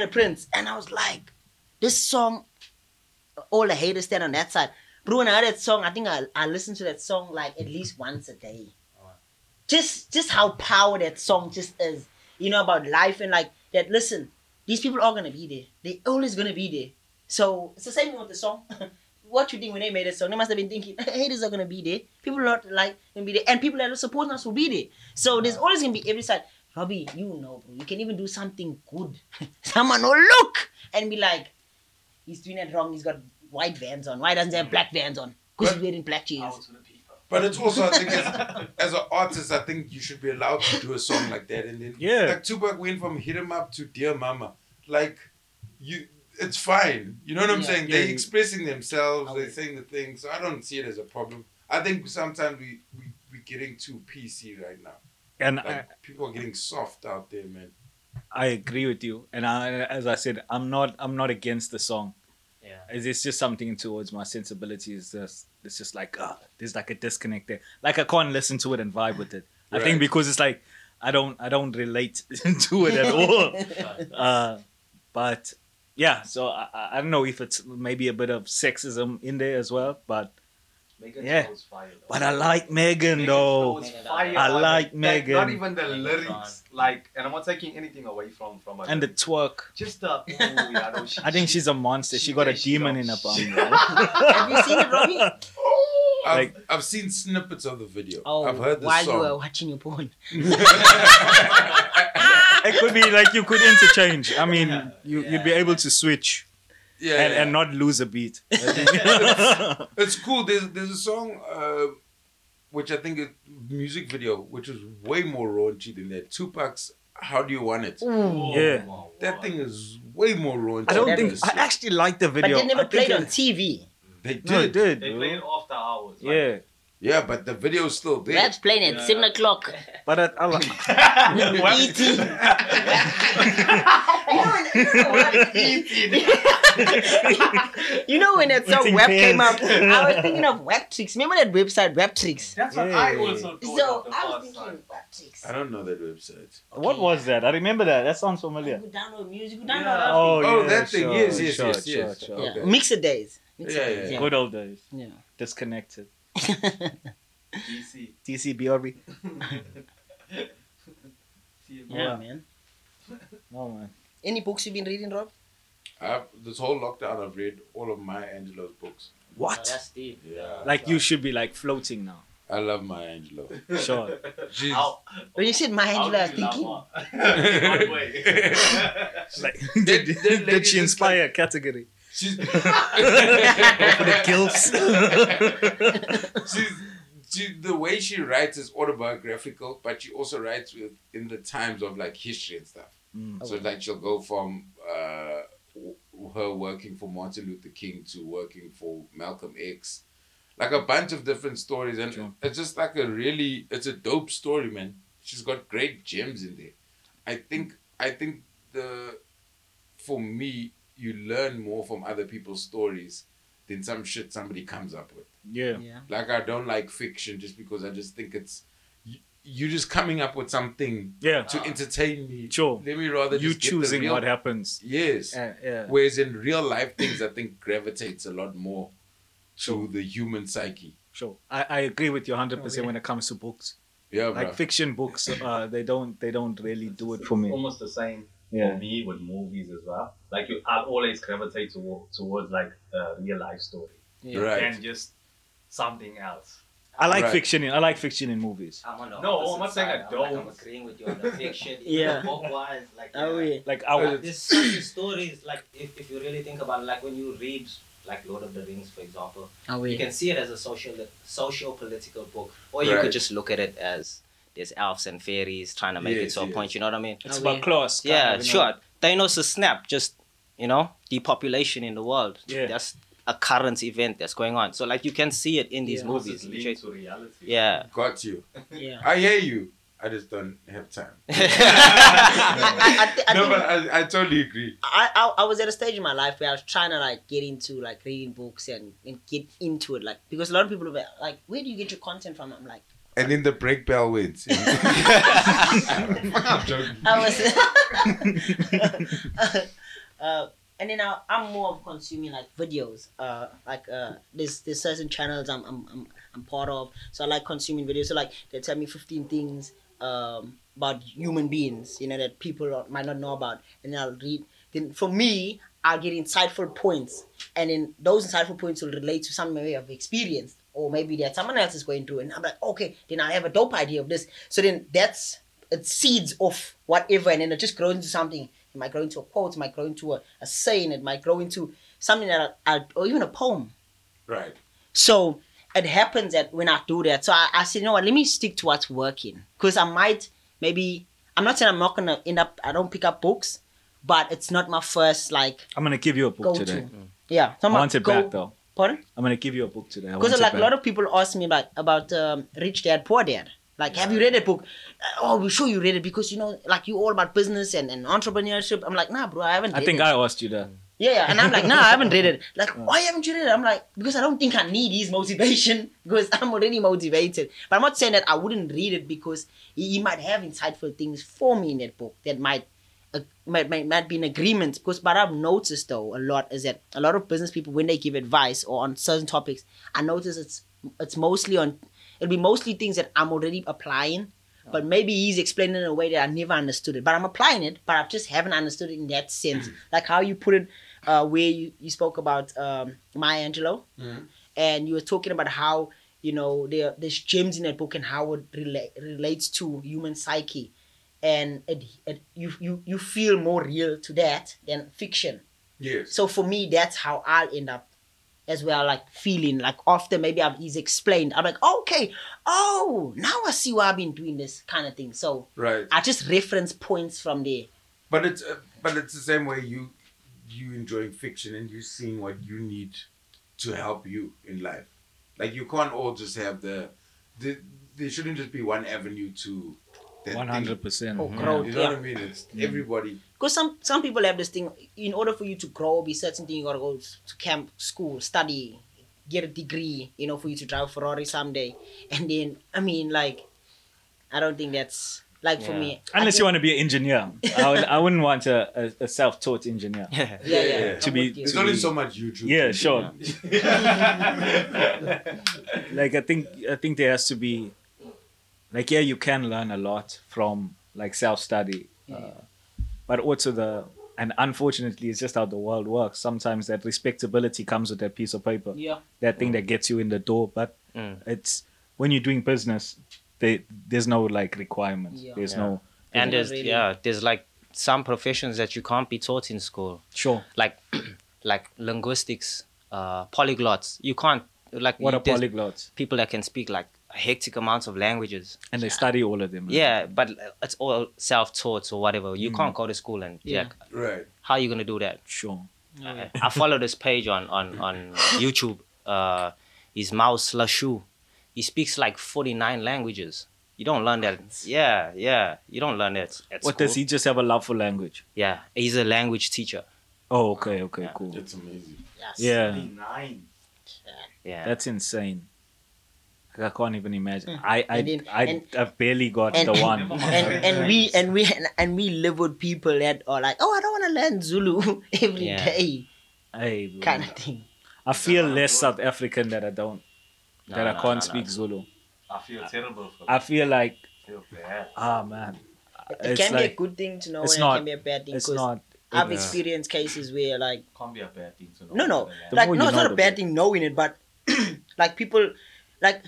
the Prince. And I was like, this song, all the haters stand on that side. Bro, when I heard that song, I think I listened to that song like at least once a day. Right. Just how powerful that song just is. About life and like that. Listen, these people are going to be there. They're always going to be there. So it's the same with the song. What you think when they made a song? They must have been thinking, haters are going to be there. People are not like going to be there. And people that are supporting us will be there. So there's always going to be every side. Robbie, bro, you can even do something good. Someone will look and be like, he's doing it wrong. He's got white Vans on. Why doesn't he have black Vans on? Because he's wearing black jeans. But it's also, I think, as an artist, I think you should be allowed to do a song like that. And then, like Tupac went from Hit 'Em Up to Dear Mama. Like, it's fine. You know what I'm saying? Yeah, they're expressing themselves. They're saying the things. So I don't see it as a problem. I think sometimes we're getting too PC right now. And like people are getting soft out there, man. I agree with you. And as I said, I'm not against the song. Yeah. It's just something towards my sensibilities. It's just like, there's like a disconnect there. Like I can't listen to it and vibe with it. Right. I think because it's like, I don't relate to it at all. But... yeah, so I don't know if it's maybe a bit of sexism in there as well, but Megan Throws fire, though. But I like Megan though. I like Megan. Not even the lyrics, like, and I'm not taking anything away from her. And lyrics. The twerk. Just the. I think she's a monster. She got a demon in her bum. Have you seen it, Robbie? I've seen snippets of the video. Oh, I've heard the song. While you were watching your porn. It could be like you could interchange. I mean, you'd be able to switch and not lose a beat. It's cool. There's a song, which I think is music video, which is way more raunchy than that. Tupac's How Do You Want It? Ooh, yeah. That thing is way more raunchy. I don't think... I actually like the video. But they never played on TV. They did. They played after hours. Like, yeah. Yeah, but the video's still there. That's playing at 7 o'clock. But at Allah. E.T. You know when that song Web came up, I was thinking of Webtrix. Remember that website, Webtrix? That's what I also thought. So I was thinking Webtrix. I don't know that website. Okay. What was that? I remember that. That sounds familiar. You download music. You download that thing. Yes. Sure. Yeah. Okay. Mixer days. Yeah. Good old days. Yeah. Disconnected. DC BRB. Yeah, man. No, man. Any books you've been reading, Rob? This whole lockdown, I've read all of Maya Angelou's books. What? Oh, that's deep. Yeah. Like you should be like floating now. I love Maya Angelou. Sure. When you said Maya Angelou, I was thinking. Like, did she inspire a category? She's for the kills. The way she writes is autobiographical, but she also writes in the times of like history and stuff. Mm. So like she'll go from her working for Martin Luther King to working for Malcolm X, like a bunch of different stories, and it's just like it's a dope story, man. She's got great gems in there. I think for me, you learn more from other people's stories than some shit somebody comes up with. Yeah. Like I don't like fiction just because I just think it's you just coming up with something to entertain me. Sure. Let me rather you just choosing what happens. Yes. Whereas in real life things I think gravitates a lot more to the human psyche. Sure. I agree with you 100% when it comes to books. Yeah. Like fiction books, they don't really do it for me. Almost the same. Yeah. For me, with movies as well, like I always gravitate towards like a real life story, and just something else. I like fiction. I like fiction in movies. I'm not saying I don't. Like, I'm agreeing with you on the fiction. Book-wise, there's certain stories. Like if you really think about it, like when you read like Lord of the Rings, for example, you can see it as a social political book, or you could just look at it as. There's elves and fairies trying to make it to a point, you know what I mean? It's about class. Yeah, sure. Thanos is snap, just, depopulation in the world. Yeah. That's a current event that's going on. So, like, you can see it in these movies. It's to reality. Yeah. Got you. Yeah. I hear you. I just don't have time. I totally agree. I was at a stage in my life where I was trying to like get into like reading books and get into it. Like, because a lot of people are like, where do you get your content from? I'm like, and then the break bell wins. I'm joking. And then I'm more of consuming like videos. There's certain channels I'm part of, so I like consuming videos. So like they tell me 15 things about human beings, that people might not know about, and then I'll read. Then for me, I'll get insightful points, and then those insightful points will relate to something I've experienced. Or maybe that someone else is going through, and I'm like, okay, then I have a dope idea of this. So then it seeds off whatever, and then it just grows into something. It might grow into a quote, it might grow into a saying, it might grow into something or even a poem. Right. So it happens that when I do that, so I said, you know what, let me stick to what's working. Because I might, maybe, I'm not saying I'm not going to end up, I don't pick up books, but it's not my first, like. I'm going to give you a book today. Yeah. So I want it back though. Pardon? I'm going to give you a book today. Because like a lot of people ask me about Rich Dad, Poor Dad. Like, have you read that book? We're sure you read it because, like you're all about business and entrepreneurship. I'm like, nah, bro, I haven't read it. I think I asked you that. Yeah, and I'm like, nah, I haven't read it. Like, why haven't you read it? I'm like, because I don't think I need his motivation because I'm already motivated. But I'm not saying that I wouldn't read it because he might have insightful things for me in that book that might be in agreement because but I've noticed though a lot is that a lot of business people when they give advice or on certain topics I notice it's mostly on it'll be mostly things that I'm already applying but maybe he's explaining it in a way that I never understood it but I'm applying it but I just haven't understood it in that sense like how you put it where you spoke about Maya Angelou and you were talking about how there's gems in that book and how it relates to human psyche. And you feel more real to that than fiction. Yes. So for me, that's how I'll end up as well, like feeling like after maybe he's explained, I'm like, okay, now I see why I've been doing this kind of thing. So I just reference points from there. But it's the same way you enjoying fiction and you seeing what you need to help you in life. Like, you can't all just have the there shouldn't just be one avenue to that 100%. Oh, grow, you know what I mean? It's everybody. Because some people have this thing, in order for you to grow, be certain thing, you got to go to camp, school, study, get a degree, you know, for you to drive Ferrari someday. And then, I mean, like, I don't think that's... Like for me, unless you want to be an engineer, I wouldn't want a self-taught engineer. To be there's only so much YouTube. Yeah, sure. Like I think there has to be, like you can learn a lot from like self-study, but also and unfortunately it's just how the world works. Sometimes that respectability comes with that piece of paper. Yeah, that thing that gets you in the door, but it's when you're doing business. There's no like requirement. Yeah. There's no, and there's like some professions that you can't be taught in school. Sure, like linguistics, polyglots. You can't like what are polyglots? People that can speak like hectic amounts of languages, and they study all of them. Right? Yeah, but it's all self-taught or whatever. You can't go to school and like, right. How are you gonna do that? Sure. Okay. I follow this page on YouTube. Is Mouse Lashu. He speaks like 49 languages. You don't learn that. Yeah. You don't learn that at school. What does he just have a love for language? Yeah, he's a language teacher. Oh, okay, cool. That's amazing. Yeah. 49. Yeah. That's insane. I can't even imagine. I've barely got the one. And we live with people that are like, I don't want to learn Zulu every day. Hey, kind of thing. I feel less South African that I don't. I can't speak Zulu. I feel terrible for I feel like... I feel bad. Ah, man. It can be a good thing to know and it can be a bad thing. It's not... I've experienced cases where like... It can't be a bad thing to know. No. Like, it's not a bad thing knowing it, but like people... Like...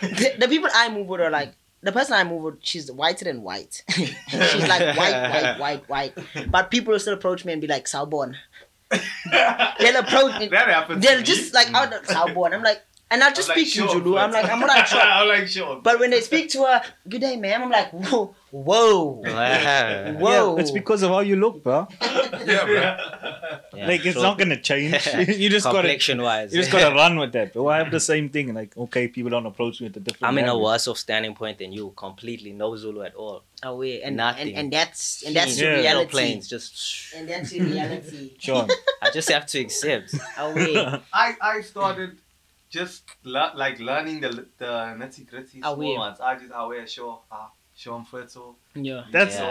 the people I move with are like... The person I move with, she's whiter than white. She's like white. But people will still approach me and be like, Salbon. They'll approach me. That happens. They'll just like out of Salbon. I'm like, and I'll just speak to Zulu. I'm like, sure. But when they speak to her, good day, ma'am. I'm like, whoa. Yeah, it's because of how you look, bro. Yeah, like it's not gonna change. You just got complexion-wise. You just gotta run with that. But I have the same thing. Like, okay, people don't approach me at a different. I'm in a worse off standing point than you. Completely no Zulu at all. Oh wait, and that's your reality. Planes, just and that's your reality. John, I just have to accept. Oh wait, I started just learning the nitty gritty small ones. I wear Sean Furtle. Yeah. That's all.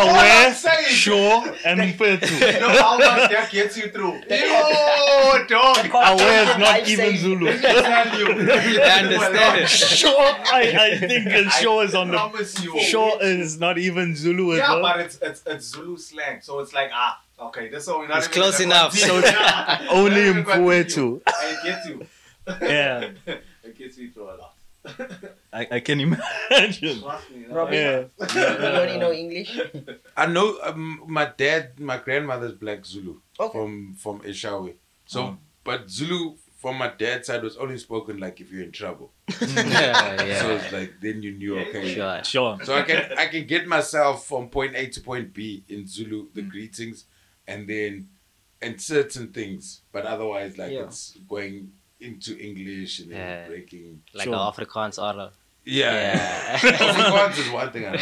Aware, sure, and Furtle. You know how much that gets you through. Yo, dog. Aware is not even Zulu. Let me tell you. I understand. Sure, I think sure is on the... Sure is not even Zulu as well. Yeah, but it's Zulu slang. So it's like, okay, that's all. It's close enough. So only in Furtle. I get you. Yeah. Gets me through a lot. I can imagine. Trust me, you know English. I know my grandmother's black Zulu from Eshawe. So, but Zulu from my dad's side was only spoken like if you're in trouble. So it's like then you knew okay. Sure. So I can get myself from point A to point B in Zulu, the greetings, and certain things, but otherwise like it's going into English and then breaking like an Afrikaans order. Afrikaans is one thing I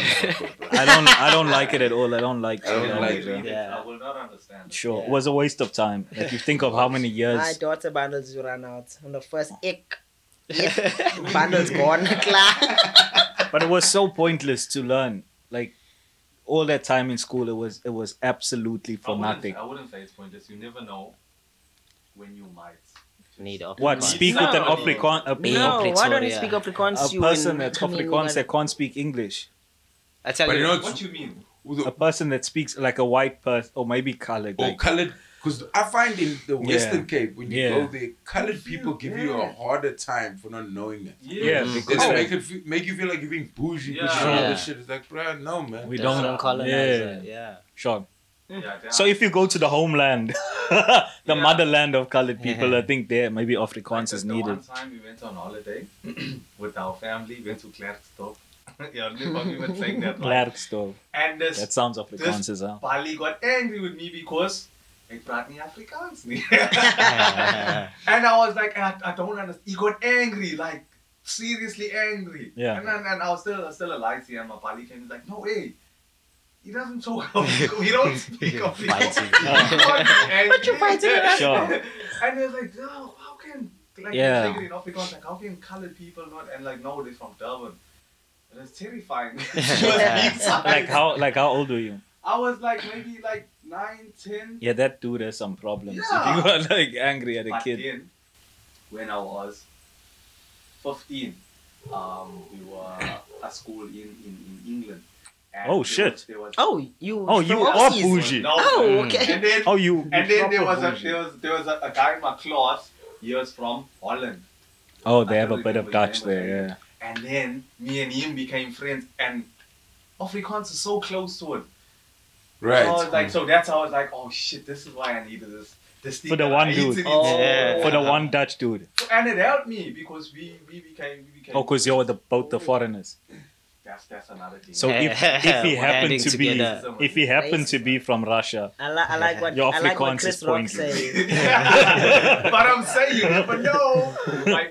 don't like. I don't like it at all. I don't like it. Yeah. I will not understand. Sure. It was a waste of time. Like you think of how many years. My daughter bundles ran out on the first ick. Bundles gone. But it was so pointless to learn. Like all that time in school it was absolutely for nothing. I wouldn't say it's pointless. You never know when you might need Afrikaans. What? Speak with an Afrikaans? No, why don't you speak Afrikaans? A person that's Afrikaans that can't speak English. I tell you what you mean. A person that speaks like a white person or maybe coloured. Or coloured, because I find in the Western Cape when you go there, coloured people give you a harder time for not knowing that. Yeah, because make you feel like you're being bougie. All this shit. It's like, bruh, no man, we don't colonize. Yeah, sure. Yeah, so if you go to the homeland, the motherland of coloured people, I think there maybe Afrikaans is needed. One time we went on holiday with our family, went to Klerksdorp. We were saying that. Klerksdorp. And that sounds Afrikaans as well. Pali got angry with me because They brought me Afrikaans. And I was like, I don't understand. He got angry, like seriously angry. Yeah. And I was still a light here, and my colleague came and was like, no way. He doesn't talk. He don't speak of people. But you're fighting. Sure. And he was like, no, how can integrity not be gone? Like, how can colored people not? And like, no, they're from Durban. And it's terrifying. How old were you? I was like maybe like 9, 10. Yeah, that dude has some problems. Yeah. If you are like angry at a kid. Then, when I was 15, we were at school in England. And you are bougie. No, oh, okay. And then, there was a guy in my class. He was from Holland. Oh, they have a bit of Dutch there. Yeah. And then me and him became friends, and Afrikaans is so close to it. Right. So I was like, so that's how I was like, oh shit, this is why I needed this thing. For the one dude. Oh, yeah. For the one Dutch dude. And it helped me because we became. Oh, because you're both the foreigners. That's another thing. So if he happened to be from Russia, I like what Chris Rock says. But I'm saying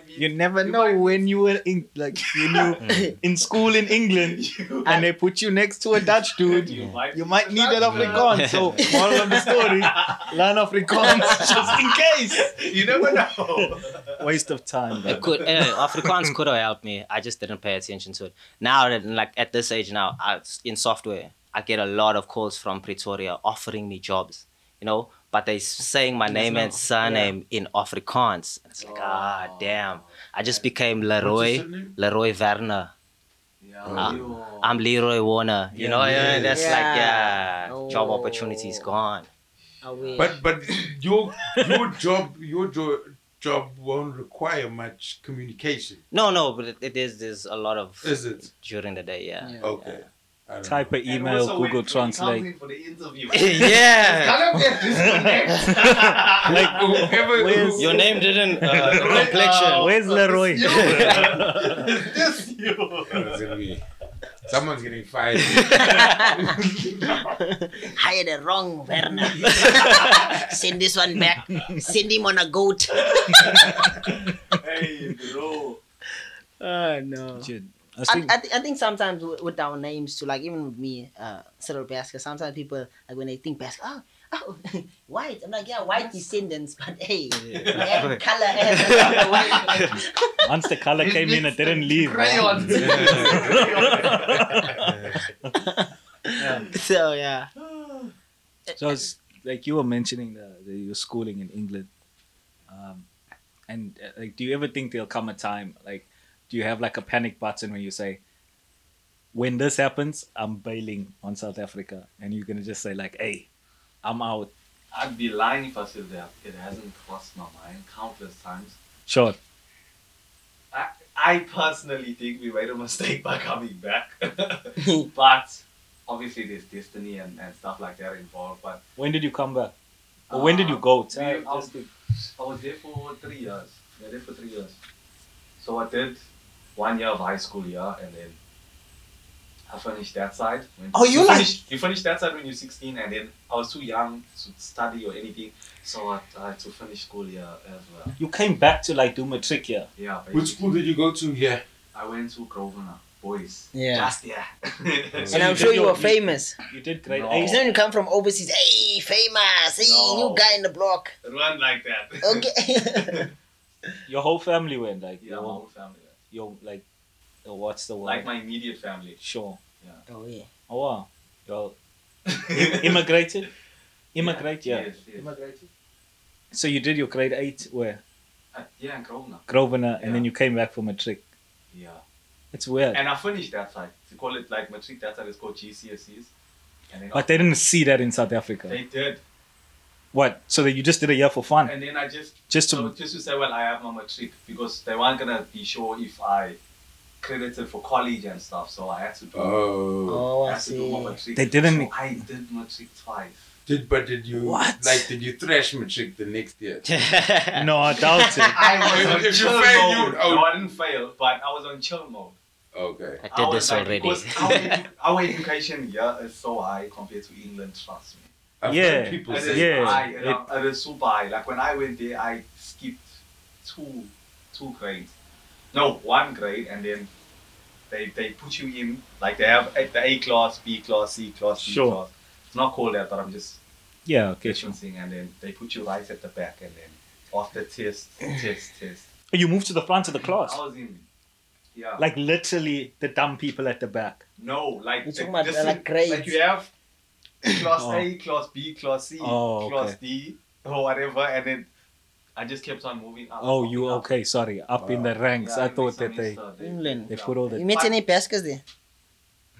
you never know. When you were in school in England, and they put you next to a Dutch dude, you might need an Afrikaans. So moral of the story, learn Afrikaans just in case. You never know. Waste of time. Afrikaans could have helped me. I just didn't pay attention to it. Now that. Like at this age now, in software, I get a lot of calls from Pretoria offering me jobs, but they're saying my name and surname in Afrikaans. And it's like, damn. I just became Leroy Werner. Yeah. I'm Leroy Warner. Job opportunities gone. But your job won't require much communication. No, but there's a lot of... Is it? During the day, yeah. Okay. Yeah. Type an email, Google Translate. For the interview. Yeah. Where's your name didn't... complexion. Where's Leroy? It's you. It's going to be... Someone's getting fired. Hire the wrong Werner. Send this one back. Send him on a goat. Hey, bro. Oh, no. Dude, I think sometimes with our names, too, like even with me, Cyril Basker, sometimes people, like when they think Basker, oh, white. I'm like, yeah, white descendants, but hey, yeah. Color has once the color came in, it didn't leave. Crayons. So, yeah. So, it's like you were mentioning your schooling in England. And like, do you ever think there'll come a time, like, do you have like a panic button when you say, when this happens, I'm bailing on South Africa? And you're going to just say like, hey, I'm out. I'd be lying if I said that. It hasn't crossed my mind countless times. Sure. I personally think we made a mistake by coming back. But obviously there's destiny and stuff like that involved. But when did you come back? Or when did you go? I was there for 3 years. I did for 3 years. So I did 1 year of high school here and then I finished that side. You finished that side when you were 16 and then I was too young to study or anything. So I had to finish school here as well. You came back to like do matric here? Yeah. Basically. Which school did you go to here? I went to Grosvenor Boys. Yeah. Just yeah. And I'm sure you were famous. You did great. No. You didn't come from overseas. Hey, famous. Hey, no. New guy in the block. Run like that. Okay. Your whole family went like? Yeah, my whole family went. Your like... What's the word? Like my immediate family. Sure. Yeah. Oh, yeah. Oh, wow. Well, immigrated? Yeah. Yes. Immigrated. So you did your grade 8 where? In Grosvenor. And then you came back for matric. Yeah. It's weird. And I finished that side. They call it like matric, that side is called GCSEs. And then but they didn't see that in South Africa. They did. What? So that you just did a year for fun? And then I just to say, well, I have my matric because they weren't going to be sure if I... credited for college and stuff, so I had to do. My matric. They didn't. So I did matric twice. Did you thrash matric the next year? No, I doubt it. I was on chill mode. No, I didn't fail, but I was on chill mode. Okay. I did this already. Because our education here is so high compared to England. Trust me. I've heard people say it is so bad. Like when I went there, I skipped two grades. No, one grade, and then they put you in, like they have the A class, B class, C class, D class. It's not called that, but I'm just referencing. And then they put you right at the back, and then after test. You moved to the front of the class. I was in, like literally the dumb people at the back. No, like just like grades. Like you have class A, class B, class C, class D, or whatever, and then I just kept on moving up. Oh, you okay? Sorry, up in the ranks. Yeah, I thought that they put all the. You met any Baskers there?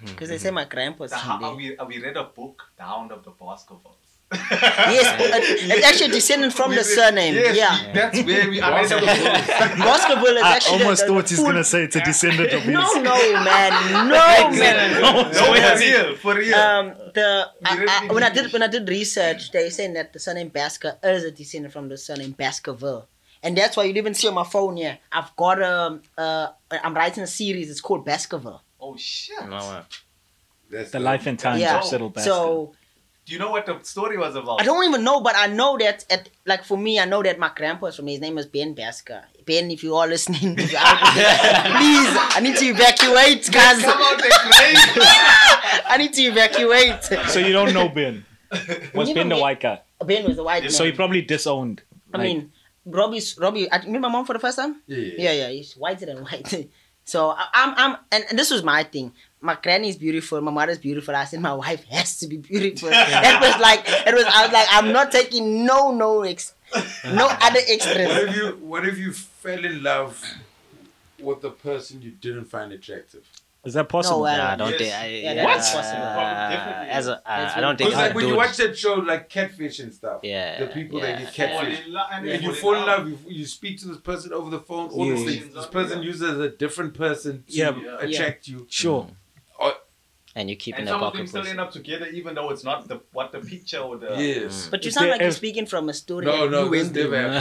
Because they say my grandpa's we read a book, The Hound of the Baskervilles. Yes, it's actually descended from the surname. Yes, that's where we are. Baskerville is actually. I almost thought he's gonna say it's a descendant of his. No, man, for real. When I did research, they saying that the surname Basker is a descendant from the surname Baskerville, and that's why you even see on my phone here. I've got I'm writing a series. It's called Baskerville. Oh shit! No, that's the life and times of Cyril Basker. So. Do you know what the story was about? I don't even know, but I know that, for me, my grandpa was from me. His name was Ben Basker. Ben, if you are listening, please, I need to evacuate, guys. Come out the plane. I need to evacuate. So you don't know Ben? Was Ben the white guy? Ben was the white guy. So he probably disowned. I mean, Robbie, I met my mom for the first time? Yeah. He's whiter than white. So I'm, and this was my thing. My granny's beautiful, my mother's beautiful. I said my wife has to be beautiful. I was like, I'm not taking no other extras. What if you fell in love with the person you didn't find attractive? Is that possible? No, I don't think. Because when you watch that show, like Catfish and stuff, the people that get catfish, and you fall in love, you speak to this person over the phone, all these things. This person uses a different person to attract you. Sure. And you keep in the pocket. And some of them still end up together, even though it's not the picture or the. Yes. But you sound like you're speaking from a story. No, it's never.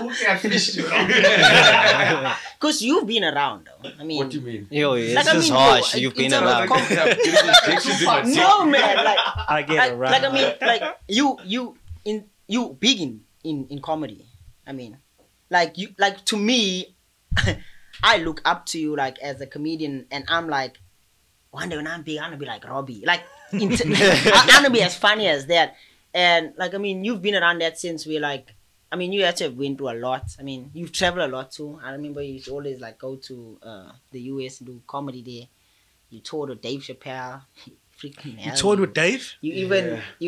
Who can fish you? Because you've been around, though. I mean, what do you mean? This is harsh. You've been around. No, man. Like I get around. Like I mean, like you big in comedy. I mean, like you like to me. I look up to you like as a comedian, and I'm like, one day when I'm big, I'm gonna be like Robbie. Like, I'm gonna be as funny as that. And like I mean, you've been around that since we're like. I mean, you actually have been through a lot. I mean, you've traveled a lot too. I remember you used to always like go to the US and do comedy there. You toured with Dave Chappelle. Freaking hell. You toured with Dave? You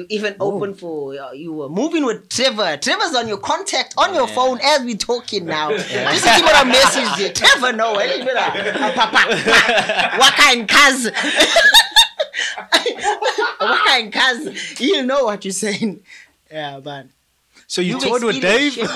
even opened for, you were moving with Trevor. Trevor's on your contact, on your phone as we talking now. Just to give her a message there. Trevor Noah. Waka and Kaz. Waka and Kaz. You know what you're saying. Yeah, but... So you toured with Dave? Yeah,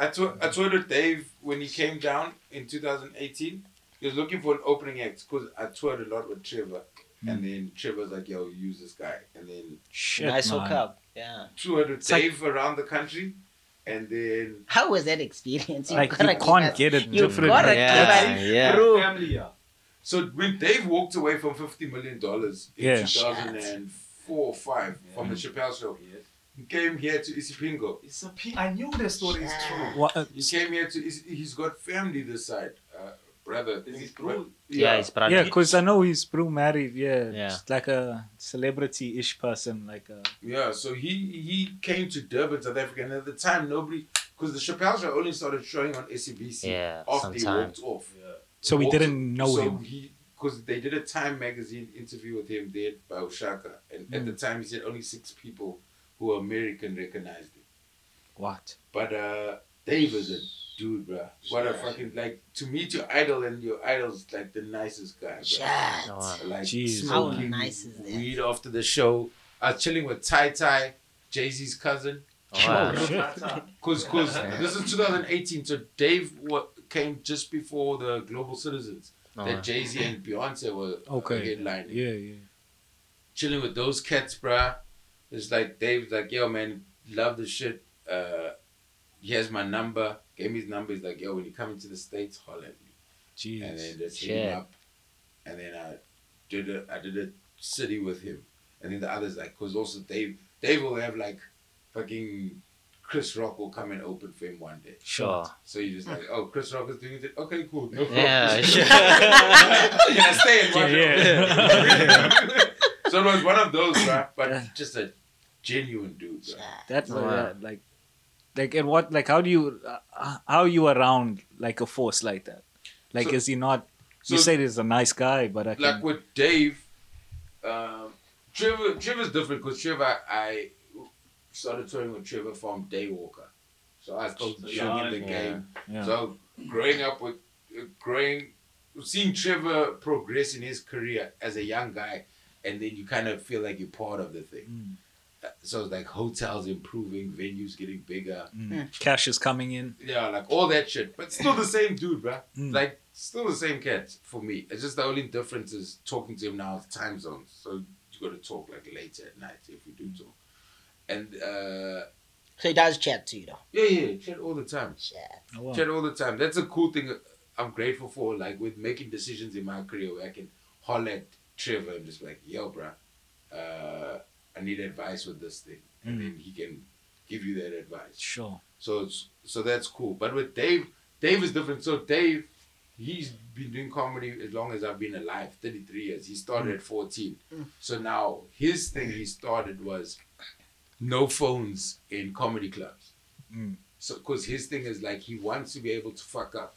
I toured with Dave when he came down in 2018. He was looking for an opening act because I toured a lot with Trevor. And then Trevor's like, yo, use this guy. And then... Nice hook up. Yeah. Toured with Dave around the country. And then... How was that experience? You can't get it different. So when Dave walked away from $50 million in 2004 or 5 from the Chappelle Show... He came here to Isipingo. I knew the story is true. He came here to... He's got family this side. Brother. Is his bro? Yeah, his brother. Yeah, because I know his bro married. Yeah. Like a celebrity-ish person. Yeah, so he came to Durban, South Africa. And at the time, nobody... Because the Chappelle Show only started showing on SABC. Yeah, after sometime. He walked off. Yeah. So we didn't know him. Because they did a Time magazine interview with him there by Oshaka. And at the time, he said only 6 people... who American recognized it. What? But Dave is a dude, bro. What a fucking, like, to meet your idol, and your idol's like the nicest guy, bro. Shit. Like, jeez, smoking weed after the show. I was chilling with Tai, Jay-Z's cousin. Oh, wow. Because this is 2018, so Dave came just before the Global Citizens that Jay-Z and Beyonce were headlining. Yeah. Chilling with those cats, bro. It's like, Dave's like, yo, man, love the shit. He has my number. Gave me his number. He's like, yo, when you come into the States, holler at me. Jeez. And then just hit him up. And then I did a city with him. And then the others, like, because also Dave will have, like, fucking Chris Rock will come and open for him one day. Sure. So you're just like, oh, Chris Rock is doing it. Okay, cool. No problem. Yeah, sure. Can I stay in one day? So it was one of those, right? But just a genuine dude. Bro. That's what, like, and what, like, how are you around, like, a force like that? Like, so, is he not, so you said he's a nice guy, but like with Dave, Trevor's different, because Trevor, I started touring with Trevor from Daywalker. So I was young in the game. Yeah. So growing up with, seeing Trevor progress in his career as a young guy, and then you kind of feel like you're part of the thing. Mm. So it's like hotels improving, venues getting bigger. Mm. Cash is coming in. Yeah, like all that shit. But still the same dude, bruh. Mm. Like, still the same cat for me. It's just the only difference is talking to him now is time zones. So you got to talk like later at night if you do talk. And so he does chat to you though. Yeah, chat all the time. Oh, wow. Chat all the time. That's a cool thing I'm grateful for, like with making decisions in my career where I can holler at Trevor and just like, yo bruh, I need advice with this thing. And then he can give you that advice. Sure. So that's cool. But with Dave is different. So Dave, he's been doing comedy as long as I've been alive, 33 years. He started at 14. So now his thing he started was no phones in comedy clubs. So, because his thing is like, he wants to be able to fuck up.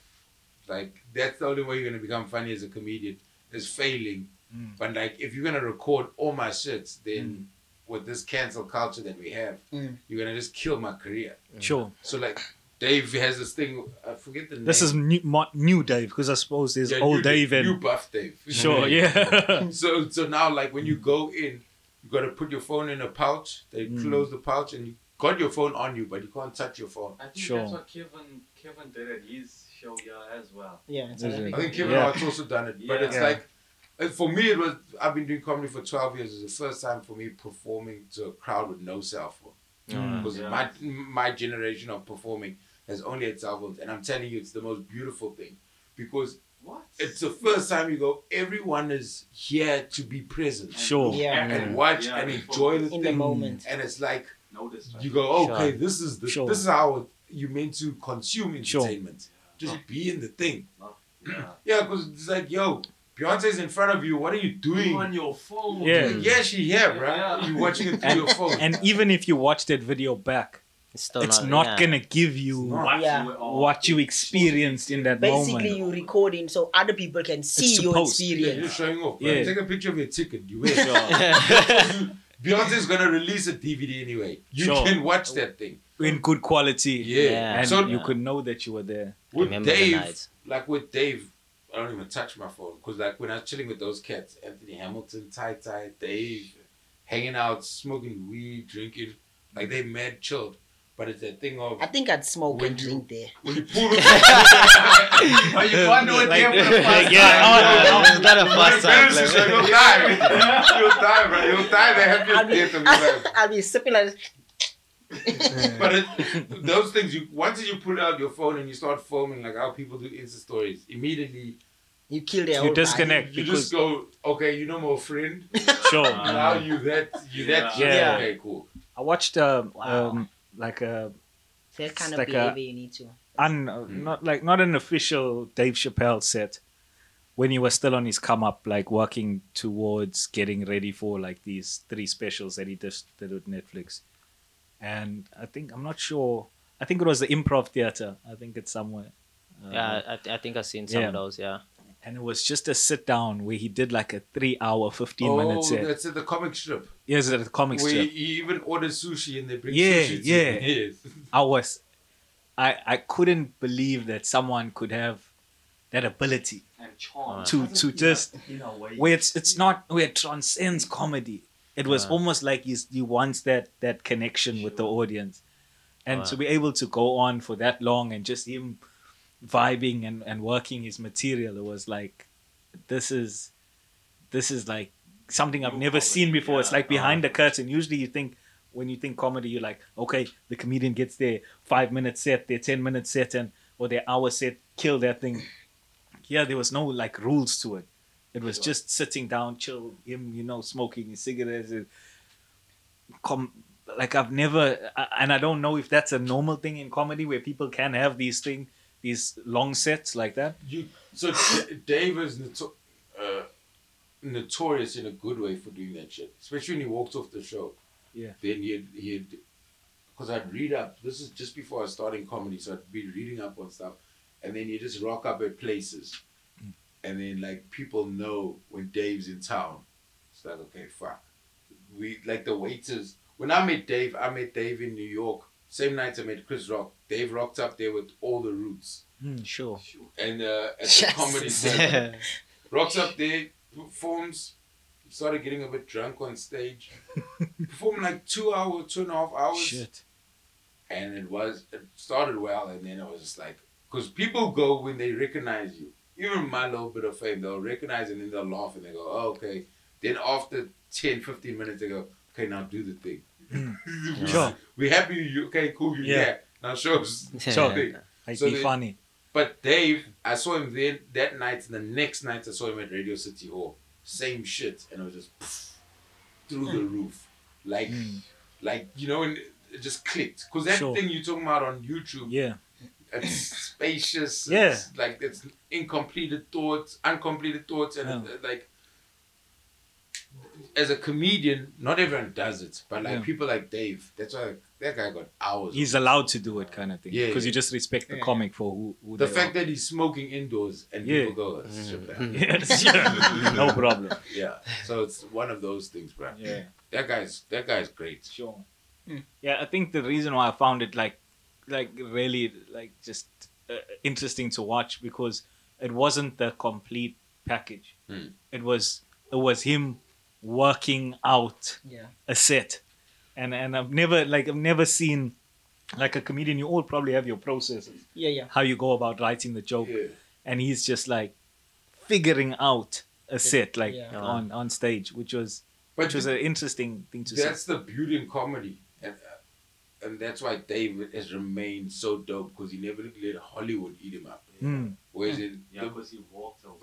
Like, that's the only way you're going to become funny as a comedian, is failing. But like, if you're going to record all my shits, then with this cancel culture that we have, you're going to just kill my career. Sure. So like, Dave has this thing, I forget the name. This is new Dave, because I suppose there's old Dave and... New buff Dave. Sure, yeah. So now, like, when you go in, you got to put your phone in a pouch. They close the pouch and you got your phone on you, but you can't touch your phone. I think that's what Kevin did at his show as well. Yeah, exactly. I think Kevin Hart's also done it. But it's like, for me, it was, I've been doing comedy for 12 years. It was the first time for me performing to a crowd with no cell phone. Because my generation of performing has only had cell phones, and I'm telling you, it's the most beautiful thing, because it's the first time you go, everyone is here to be present, and watch and enjoy the thing, the moment. And it's like, you go, okay, this is how you're meant to consume entertainment. Just be in the thing. Because it's like, yo, Beyonce's in front of you. What are you doing? You're on your phone. She's here, bro. You're watching it through your phone. And even if you watch that video back, It's not going to give you what you experienced in that moment. Basically, you're recording so other people can see your experience. You're showing off. Yeah. Take a picture of your ticket. You wear Beyonce's going to release a DVD anyway. You can watch that thing. In good quality. Yeah. And so, you could know that you were there. With Dave, I don't even touch my phone. Because like when I was chilling with those cats, Anthony Hamilton, Ty, Dave, hanging out, smoking weed, drinking, like they mad chilled. But it's a thing of... I think I'd smoke and drink there. When you pull it are you wondering there for the first time? Not a first time. You'll die. Bro. You'll die the happiest death of your life. I'll be sipping like this. But those things, once you pull out your phone and you start filming, like how people do Insta stories, immediately... You kill their own. You disconnect. You just go, okay, you know my friend. Sure. Now you that. Yeah. Okay, cool. I watched... like a that kind of like behavior you need to not an official Dave Chappelle set when he was still on his come up, like working towards getting ready for like these 3 specials that he just did with Netflix. And I think it was the Improv Theater. I think it's somewhere. I think I've seen some of those. And it was just a sit down where he did like a 3 hour, 15 minute set. Oh, that's at the comic strip. Yes, at the comic strip. Where he even orders sushi and they bring sushi to him. Yes. I couldn't believe that someone could have that ability and charm to just where it's not, where it transcends comedy. It was almost like he wants that connection with the audience, and to be able to go on for that long and just him vibing and working his material. It was like, this is like something I've never seen before. It's like behind the curtain. Usually you think, when you think comedy, you're like, okay, the comedian gets their 5-minute set, their 10-minute set, or their hour set, kill that thing. There was no like rules to it. It was just sitting down, chill, him, you know, smoking his cigarettes. Like I've never, and I don't know if that's a normal thing in comedy where people can have these things, these long sets like that. So Dave is notorious in a good way for doing that shit, especially when he walked off the show. Yeah. Then he'd because I'd read up. This is just before I was starting comedy, so I'd be reading up on stuff, and then you just rock up at places, and then like people know when Dave's in town. It's like, okay, fuck. We like the waiters. When I met Dave in New York. Same night I met Chris Rock. Dave rocked up there with all the roots. Sure. And at the comedy center, rocks up there, performs. Started getting a bit drunk on stage. Performed like 2 and a half hours. Shit. And it started well, and then I was just like, because people go when they recognize you. Even my little bit of fame, they'll recognize and then they'll laugh and they go, oh, okay. Then after 10, 15 minutes, they go, okay, now do the thing. Sure. We're happy you, okay, cool, you yeah. Now show us something. It'd be funny. But Dave, I saw him there that night, and the next night I saw him at Radio City Hall. Same shit, and it was just poof, through the roof, like you know, and it just clicked. Because that thing you're talking about on YouTube, it's spacious, it's like it's uncompleted thoughts, and it, like as a comedian, not everyone does it, but like people like Dave, that's why that guy got hours. He's allowed to do it, kind of thing, because you just respect the comic for who the fact are. That he's smoking indoors and people go, no problem. Yeah, so it's one of those things, bro. Yeah, that guy's great. Sure. Yeah, I think the reason why I found it like really like just interesting to watch because it wasn't the complete package. It was him working out a set. And I've never seen like a comedian. You all probably have your processes. Yeah. How you go about writing the joke, and he's just like figuring out a set like on stage, which was an interesting thing to see. That's the beauty in comedy, and that's why David has remained so dope because he never let Hollywood eat him up. Whereas because he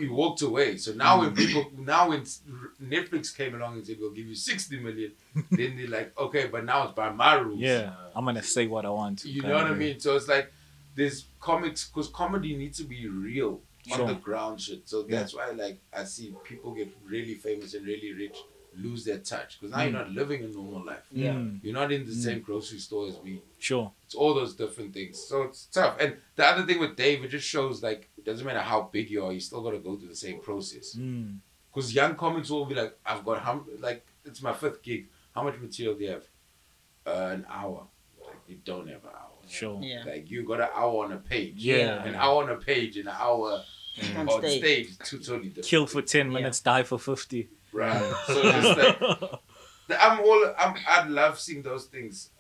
walked away. So now when Netflix came along and said we'll give you 60 million, then they're like, okay, but now it's by my rules. Yeah, I'm gonna say what I want. You know what I mean? So it's like there's comics because comedy needs to be real on the ground shit. So that's why like I see people get really famous and really rich lose their touch because now you're not living a normal life. Yeah, you're not in the same grocery store as me. Sure, it's all those different things. So it's tough. And the other thing with Dave, it just shows like it doesn't matter how big you are, you still got to go through the same process. Because young comics will be like, I've got it's my 5th gig. How much material do you have? An hour. Like you don't have an hour. Sure. Yeah. Like you got an hour on a page. Yeah. An hour on a page and an hour on stage. Two totally different. Kill for 10 minutes, die for 50. Right. So just like I'd love seeing those things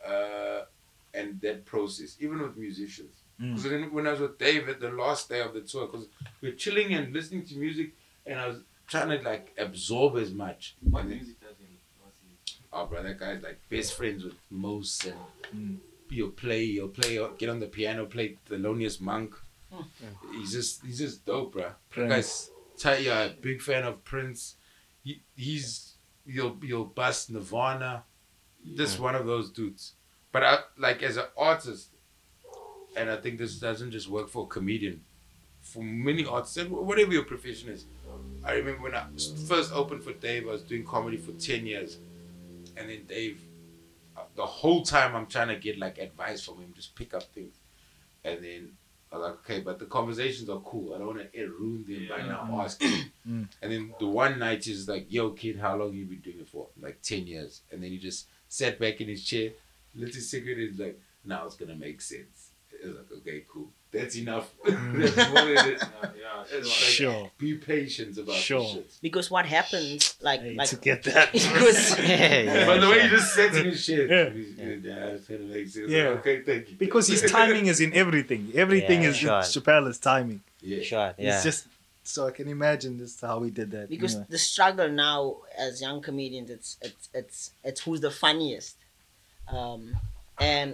and that process, even with musicians. Because when I was with David the last day of the tour, because we were chilling and listening to music, and I was trying to like absorb as much. What music does he listen? Oh, bro, that guy's like best friends with Mos and he'll play, get on the piano, play The Loneliest Monk. He's just dope, bro. Prince. That guy's a big fan of Prince. He'll bust Nirvana, just one of those dudes. But I, like as an artist, and I think this doesn't just work for a comedian, for many artists and whatever your profession is. I remember when I first opened for Dave, I was doing comedy for 10 years, and then Dave, the whole time I'm trying to get like advice from him, just pick up things, and then I was like, okay, but the conversations are cool. I don't want to ruin them by now asking. And then the one night he's like, yo, kid, how long you been doing it for? Like 10 years. And then he just sat back in his chair, lit his cigarette, and he's like, now it's going to make sense. It was like, okay, cool. That's enough. That's more than it. Yeah, sure. Like, be patient about this shit. Because what happens, like to get that. By the way, he just sat in his shit. Okay, thank you. Because his timing is in everything. Everything is Chappelle's timing. Yeah, sure. Yeah. It's just so I can imagine this how we did that. Because the struggle now as young comedians, it's who's the funniest. And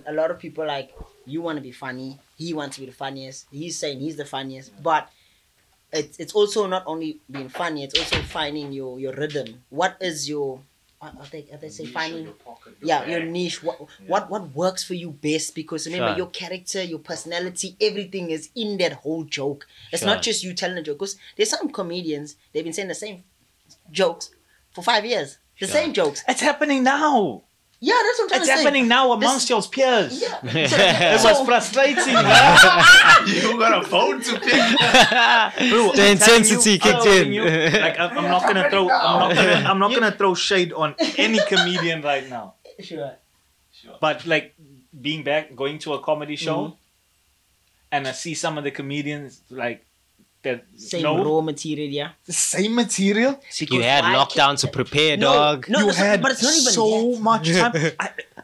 a lot of people like, you want to be funny. He wants to be the funniest. He's saying he's the funniest. But it's also not only being funny, it's also finding your rhythm. What is your, I think say finding your pocket, your niche. What works for you best? Because remember, your character, your personality, everything is in that whole joke. It's not just you telling a joke. Because there's some comedians, they've been saying the same jokes for 5 years. The same jokes. It's happening now. Yeah, that's what I'm trying to say. It's happening now amongst your peers. Yeah. It was frustrating. You got a phone to pick. The intensity kicked in. I'm not gonna throw shade on any comedian right now. Sure. But like being back, going to a comedy show, and I see some of the comedians like. Raw material, the same material. You had lockdown to prepare, dog. No, you had so much time.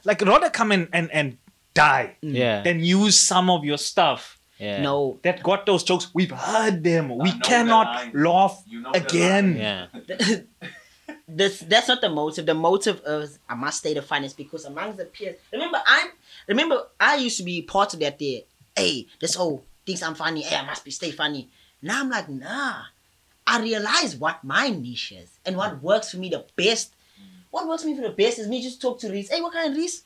Like, rather come in and die than use some of your stuff. Yeah. No, that got those jokes. We've heard them. We cannot laugh again. Yeah. That's not the motive. The motive is I must stay the finest because amongst the peers. Remember, I used to be part of that. There, hey, this whole thinks I'm funny. Hey, I must stay funny. Now I'm like, nah. I realize what my niche is and what works for me the best. What works for me for the best is me just talk to Reese. Hey, what kind of Reese?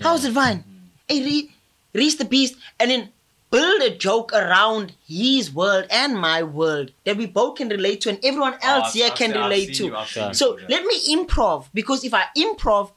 How's it Vine? Hey, Reese the Beast. And then build a joke around his world and my world that we both can relate to and everyone else can relate to. Let me improv, because if I improv,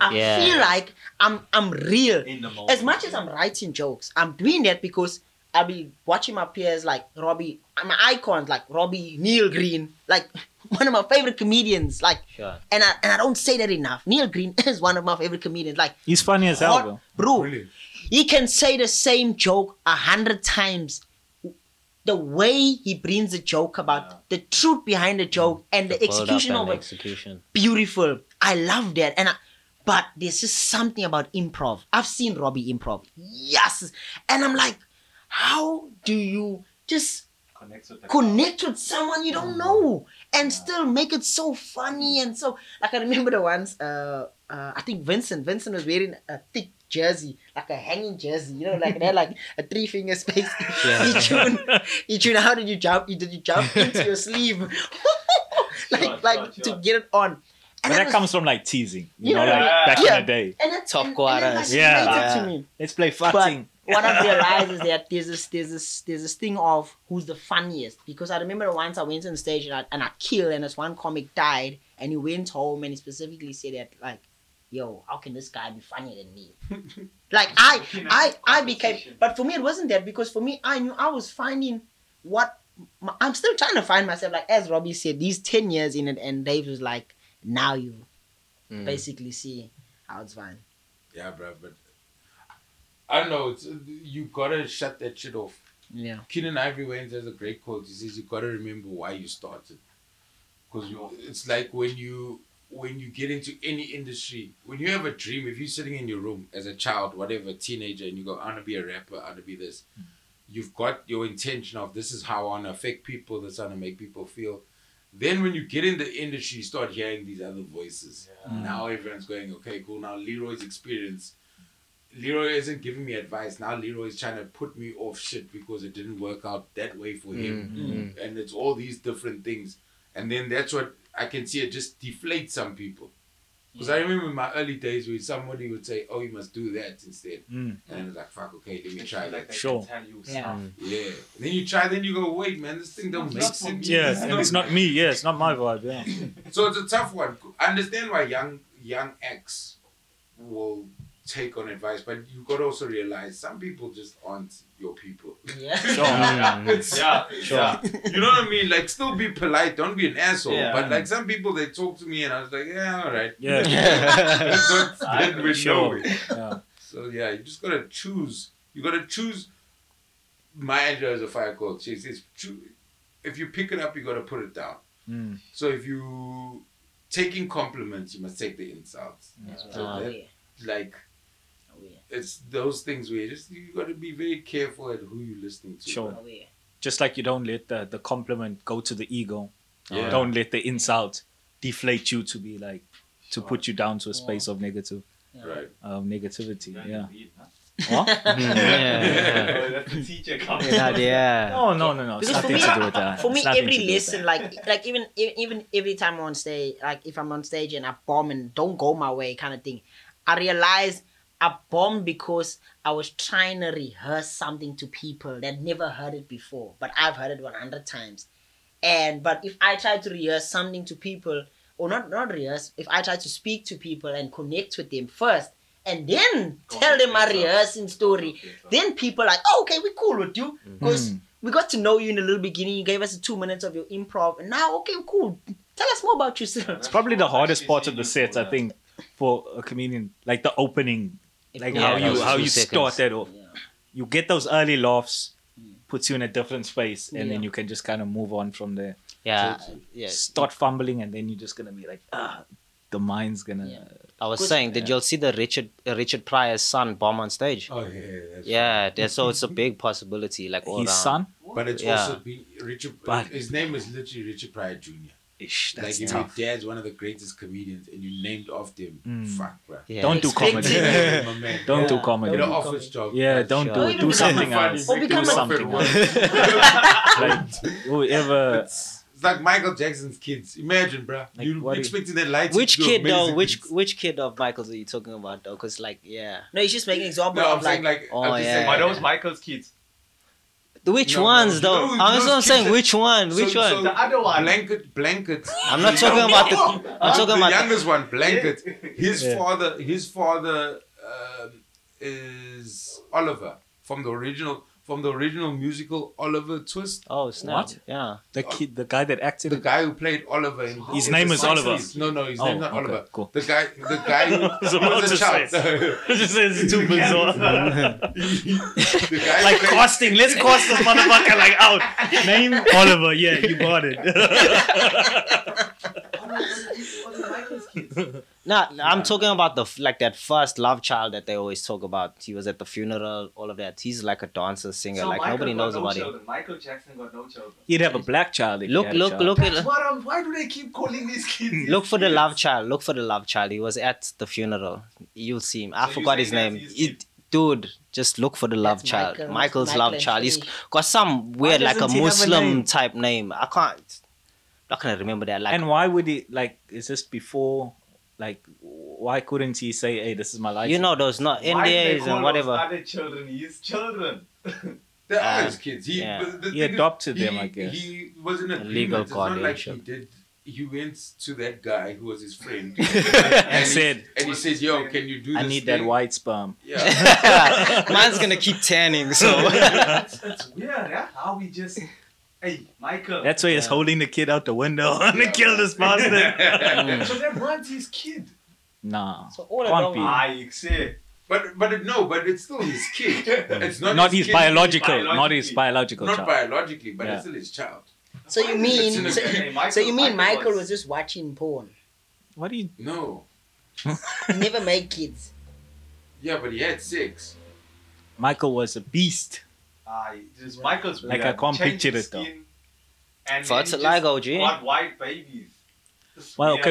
I feel like I'm real. As much as I'm writing jokes, I'm doing that because I'll be watching my peers like Robbie, my icons like Robbie, Neil Green, like one of my favorite comedians. Like, and I don't say that enough. Neil Green is one of my favorite comedians. Like, he's funny as hell, bro. Brilliant. He can say the same joke 100 times. The way he brings a joke about the truth behind the joke and the execution of it, beautiful. I love that. But there's just something about improv. I've seen Robbie improv. Yes, and I'm like, how do you just connect with someone you don't know and still make it so funny? And so, like, I remember the ones, I think Vincent was wearing a thick jersey, like a hanging jersey, you know, like that, like a 3-finger space. Ichun, how did you jump? Did you jump into your sleeve? To get it on. And that comes from like teasing, you know, back in the day. And that's top quarters. Let's play farting. What I've realized is that there's this thing of who's the funniest. Because I remember once I went on stage and I killed, and this one comic died, and he went home and he specifically said that, like, yo, how can this guy be funnier than me? Like, I became... But for me, it wasn't that. Because for me, I knew I was finding what... I'm still trying to find myself. Like, as Robbie said, these 10 years in it, and Dave was like, now you basically see how it's fine. Yeah, bro, but... I don't know. You gotta shut that shit off. Yeah. Keenan Ivory Wayans has a great quote. He says, "You gotta remember why you started," because it's like when you get into any industry, when you have a dream. If you're sitting in your room as a child, whatever, teenager, and you go, "I wanna be a rapper. I wanna be this," you've got your intention of this is how I wanna affect people. This is how I wanna make people feel. Then when you get in the industry, you start hearing these other voices. Yeah. Now everyone's going, "Okay, cool." Now Leroy's experience. Leroy isn't giving me advice. Now Leroy's trying to put me off shit because it didn't work out that way for him. Mm-hmm. And it's all these different things. And then that's what I can see, it just deflates some people. Because I remember in my early days where somebody would say, "Oh, you must do that instead." And I was like, fuck, okay, let me try that. Sure. And then you try, then you go, wait, man, this thing don't make sense. Yeah, and it's not me. Yeah, it's not my vibe. Yeah. So it's a tough one. I understand why young acts will... take on advice, but you gotta also realize some people just aren't your people. Yeah, sure. You know what I mean? Like, still be polite, don't be an asshole. Yeah, but like some people, they talk to me, and I was like, yeah, all right. Yeah, that's not with sure. Yeah. So yeah, you just gotta choose. You gotta choose. Maya Angelou is a fire coach. She says, if you pick it up, you gotta put it down. So if you taking compliments, you must take the insults. Like. It's those things where you got to be very careful at who you're listening to. Sure. Just like you don't let the compliment go to the ego. Yeah. Don't let the insult deflate you to be like, to put you down to a space of negative. Right. Negativity. Yeah. Indeed, huh? What? Yeah. That's the teacher comment. Yeah. No. Because for me, to do with that. For me, every lesson, like even every time I'm on stage, like if I'm on stage and I bomb and don't go my way kind of thing, I realize I bombed because I was trying to rehearse something to people that never heard it before, but I've heard it 100 times. But if I try to rehearse something to people, or not rehearse, if I try to speak to people and connect with them first, and then tell them my rehearsing story, then people are like, oh, okay, we're cool with you. Because we got to know you in the little beginning. You gave us 2 minutes of your improv. And now, okay, cool. Tell us more about yourself. It's probably the hardest part of the set, I think, for a comedian. Like the opening. Like how you start that off. Yeah. You get those early laughs, puts you in a different space, and then you can just kind of move on from there. Yeah. So start fumbling, and then you're just going to be like, the mind's going to... Yeah. I was saying, did y'all see the Richard Pryor's son bomb on stage? Oh, yeah. Yeah, so it's a big possibility. Like all his son? But it's also Richard... But his name is literally Richard Pryor Jr. Ish, that's like, tough. Your dad's one of the greatest comedians and you named after him, fuck, bro. Yeah. Don't do comedy. Don't do comedy. Get an office job. Yeah, don't do it. Do something else. Or become something else. Like, whoever... It's like Michael Jackson's kids. Imagine, bro. Like, you're expecting that light. Which kid of Michael's are you talking about, though? Because, like, yeah. No, he's just making an example. No, I'm saying, are those Michael's kids? Which ones, though? I was not saying which one. Which one? So the other one. Blanket. I'm not talking about the... I'm talking about the youngest one, Blanket. His father is Oliver from the original musical Oliver Twist. Oh, snap. What? Yeah. The guy that acted... The guy who played Oliver. His name is Oliver. No, his name's not Oliver. Cool. The guy who was a child. This is too bizarre. Like casting. Let's cast this motherfucker out. Name Oliver. Yeah, you got it. No, I'm talking about that first love child that they always talk about. He was at the funeral, all of that. He's like a dancer, singer, so nobody knows about him. Michael Jackson got no children. He'd have a black child. Look. Why do they keep calling these kids? Look for the love child. He was at the funeral. You'll see him. I forgot his name. Dude, just look for the love child. Michael's love child. He's got some weird, like a Muslim type name. I can't. Not gonna remember that. Like, and why would he is this before? Like, why couldn't he say, "Hey, this is my life"? You know, there's not NDAs and whatever. Why did they call those other children? His children. They are his kids. He adopted them, I guess. He was in a legal guardianship. He went to that guy who was his friend and he says, "Yo, can you do this? I need that white sperm." Yeah, mine's gonna keep tanning. So it's weird, how we just. Hey, Michael. That's why he's holding the kid out the window. I'm going to kill this bastard. So that runs his kid. Nah. So all can't be. But it's still his kid. It's not his kid. Not his biological child. Not biologically, but it's still his child. So you mean Michael was just watching porn? What do you... No. Never made kids. Yeah, but he had sex. Michael was a beast. Michael's like I can't picture it though. So it's like OG. What white babies?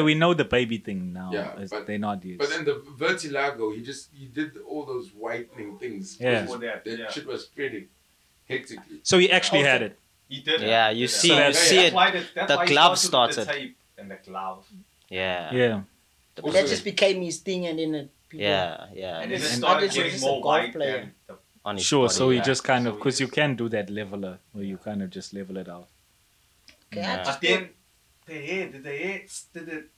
We know the baby thing now. Yeah, but they're not used. But then the Vertilago, he did all those whitening things. Yeah, that shit was spreading hectically. So he actually had it. He did. Yeah, you see it. The glove started. The tape and the glove. Yeah. Yeah. That just became his thing, and then it. Yeah. And then it started getting more white. Sure, so you just kind of, because you can do that leveler where you kind of just level it out. Okay, yeah. But then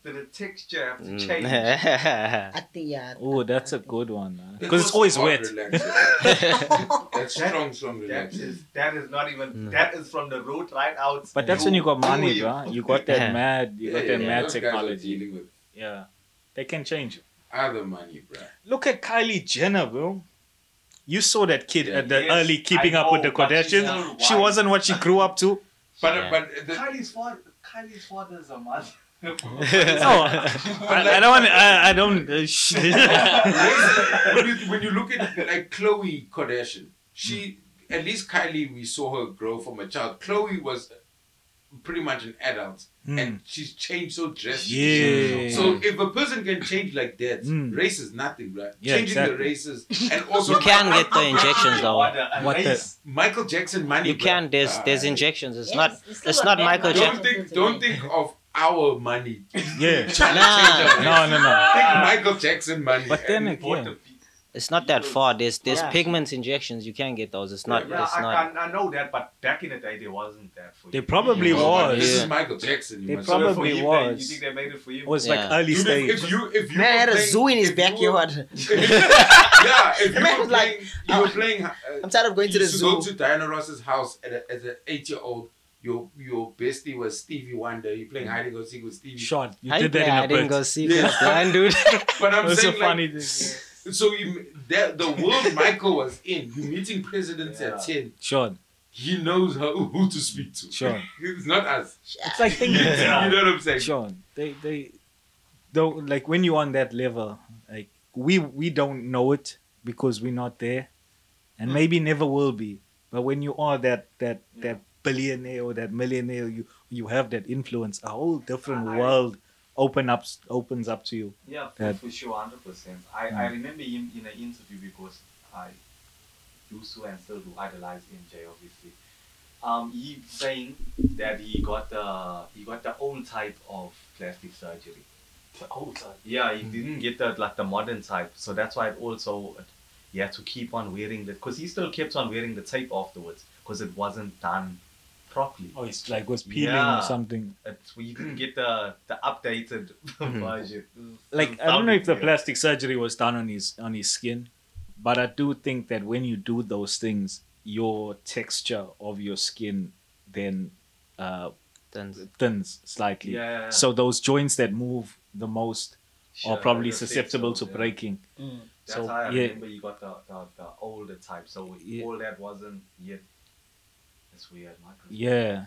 the texture have to change. Oh, that's a good one. Because it's always wet. That's strong relaxation. That is not even, that is from the root right out. But that's when you got money, bro. You got that mad, technology. Guys are dealing with. Yeah, they can change it. Other money, bro. Look at Kylie Jenner, bro. You saw that kid early Keeping Up with the Kardashians. She wasn't what she grew up to. But Kylie's father is a mother. No, I don't want to... I don't... When you look at Khloe Kardashian, she... At least Kylie, we saw her grow from a child. Khloe was pretty much an adult and she's changed so drastically. Yeah. So if a person can change like that, race is nothing, right? Yeah, the races and also you can get the injections though. Michael Jackson money. You can. There's injections. It's not. It's not Michael Jackson. Don't think of our money. Yeah. No. Think Michael Jackson money. But then again, it's not that far. There's pigment injections. You can get those. It's not. Yeah, it's not. I know that, but back in the day, there wasn't that for you. There probably was. Yeah. This is Michael Jackson. There probably was. You think they made it for you? It was like early stage. If you man had a zoo in his backyard. Yeah, if you were like, playing. I'm tired of going to the zoo. You go to Diana Ross's house as an 8-year-old. Your bestie was Stevie Wonder. You playing hide and go seek with Stevie. Sean, you did that in a bit. I didn't go seek with that dude. But I'm saying like. Funny thing. So the world Michael was in, you're meeting presidents at 10. Sean. He knows who to speak to. Sean. It's not us. It's like thinking. You know what I'm saying? Sean, they don't, like when you're on that level, like we don't know it because we're not there and maybe never will be. But when you are that billionaire or that millionaire, you have that influence, a whole different world. Opens up to you. Yeah, for sure, 100%. I remember him in an interview because I used to and still do idolize MJ, obviously. He saying that he got the own type of plastic surgery. The old type. Yeah, he didn't get the modern type, so that's why it also he had to keep on wearing that because he still kept on wearing the tape afterwards because it wasn't done properly. Oh, it's like was peeling or something. You didn't get the updated version. Like I don't know if the plastic surgery was done on his skin, but I do think that when you do those things, your texture of your skin then thins slightly. Yeah. So those joints that move the most are probably susceptible to breaking. Mm. That's how I remember you got the older type. So all that wasn't yet. Weird, yeah,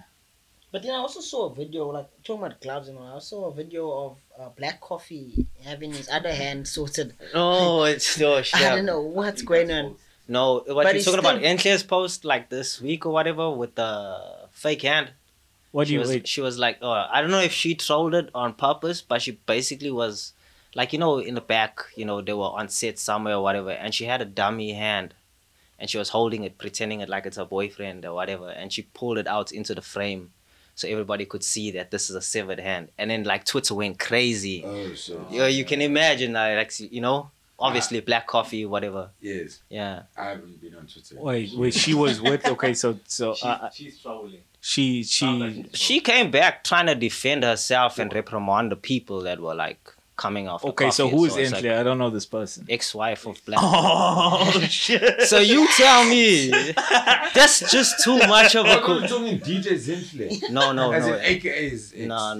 but then I also saw a video like talking about gloves and all. I saw a video of Black Coffee having his other hand sorted. Oh, it's I don't know what's going on. No, what you're talking about? Endless post like this week or whatever with the fake hand. What do you mean? She was like, oh, I don't know if she trolled it on purpose, but she basically was like, in the back, they were on set somewhere or whatever, and she had a dummy hand. And she was holding it, pretending it like it's her boyfriend or whatever. And she pulled it out into the frame so everybody could see that this is a severed hand. And then, like, Twitter went crazy. Oh, so. You can imagine, obviously Black Coffee, whatever. Yes. Yeah. I haven't been on Twitter. Wait, she was with, okay, so. She's trolling. She came back trying to defend herself and reprimand the people that were, like, coming off. Okay, so who is Zintle? I don't know this person. Ex-wife of Black. Oh shit! So you tell me, that's just too much of a. You're talking DJ Zintle. No. As an AKA is. No.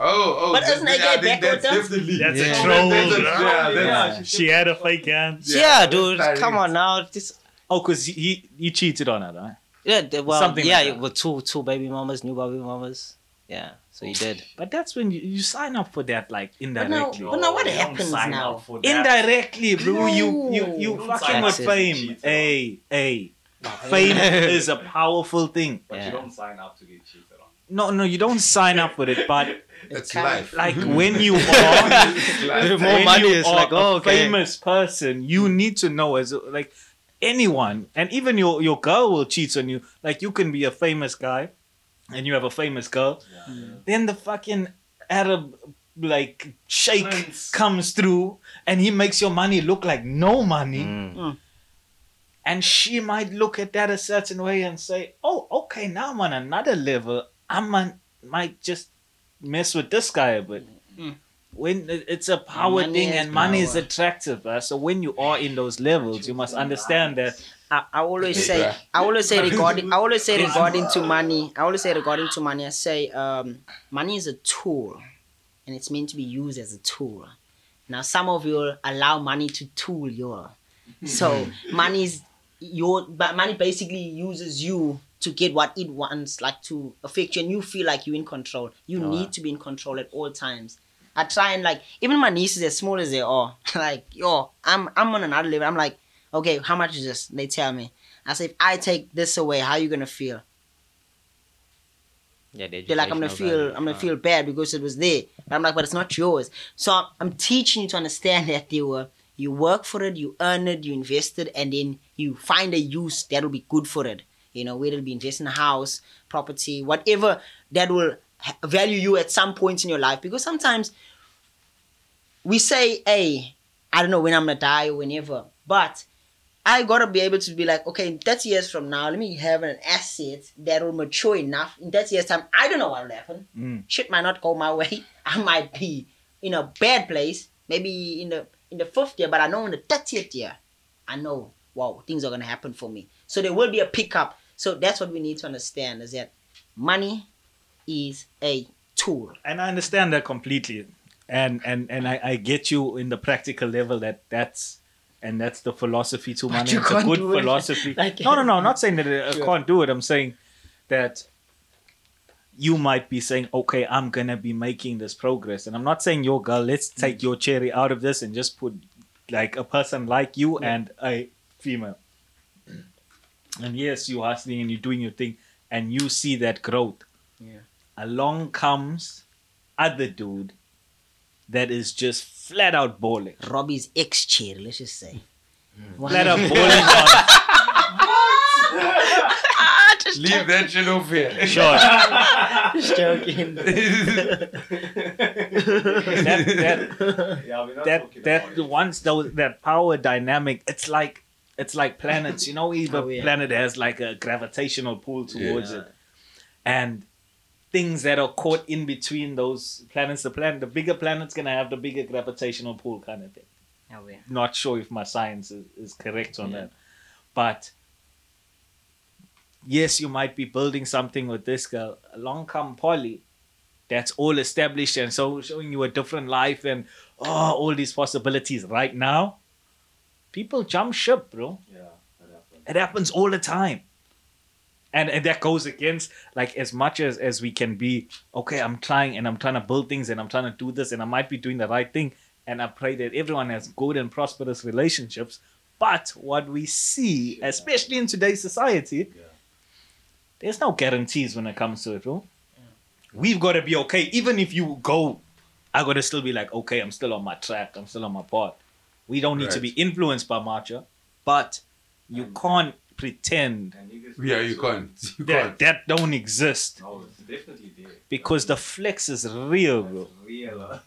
Oh. But doesn't AKA back with them? That's a troll. Yeah. She had a fake hand. Yeah, dude. Come on now. Cause he cheated on her, right? Yeah. Well, with two baby mamas, new baby mamas. Yeah. So he did. But that's when you sign up for that, like, indirectly. But now what happens now? Indirectly, bro. You fucking with fame. Hey. Fame is a powerful thing. But you don't sign up to get cheated on. No, you don't sign up for it, but... It's life. Like, when you are a famous person, you need to know as, like, anyone. And even your girl will cheat on you. Like, you can be a famous guy. And you have a famous girl, then the fucking Arab like sheikh comes through and he makes your money look like no money. And she might look at that a certain way and say, oh, okay, now I'm on another level. I might just mess with this guy a bit. When it's a power thing and money is attractive. So when you are in those levels, you must understand that. I always say regarding to money. I say, money is a tool, and it's meant to be used as a tool. Now, some of you allow money to tool you. So, money basically uses you to get what it wants, like to affect you, and you feel like you're in control. You need to be in control at all times. I try and like even my nieces, as small as they are, like I'm on another level. I'm like. Okay, how much is this? They tell me. I say, if I take this away, how are you going to feel? Yeah, they're like, I'm gonna feel bad because it was there. But I'm like, but it's not yours. So I'm teaching you to understand that you work for it, you earn it, you invest it, and then you find a use that'll be good for it. You know, whether it be invest in a house, property, whatever that will value you at some point in your life. Because sometimes we say, hey, I don't know when I'm gonna die or whenever, but I gotta be able to be like, okay, in 30 years from now, let me have an asset that will mature enough. In 30 years time, I don't know what will happen. Shit might not go my way. I might be in a bad place, maybe in the 5th year, but I know in the 30th year, I know, wow, things are gonna happen for me. So there will be a pickup. So that's what we need to understand, is that money is a tool. And I understand that completely. And I get you in the practical level that's the philosophy to money. It's a good philosophy. Like, no, I'm not saying that I can't do it. I'm saying that you might be saying, okay, I'm going to be making this progress. And I'm not saying, yo, girl, let's take your cherry out of this and just put like a person like you and a female. And yes, you're hustling and you're doing your thing and you see that growth. Yeah. Along comes other dude that is just flat out balling. Robbie's ex-chair, let's just say. Flat out balling. Just leave joking. That shit over here. Sure. Just joking. That power dynamic, it's like planets. You know, either planet has like a gravitational pull towards it. And things that are caught in between those planets, the bigger planet's gonna have the bigger gravitational pull kind of thing. Oh, yeah. Not sure if my science is correct on that, but yes, you might be building something with this girl. Along come Polly, that's all established and so showing you a different life and all these possibilities. Right now, people jump ship, bro. Yeah, it happens all the time. And that goes against, like, as much as we can be, okay, I'm trying to build things and I'm trying to do this and I might be doing the right thing. And I pray that everyone has good and prosperous relationships. But what we see, especially in today's society, there's no guarantees when it comes to it, bro. Yeah. We've got to be okay. Even if you go, I got to still be like, okay, I'm still on my track. I'm still on my path. We don't need to be influenced by Marcha, but you can't pretend you can't. That don't exist. No, it's definitely there. Because the flex is real, bro.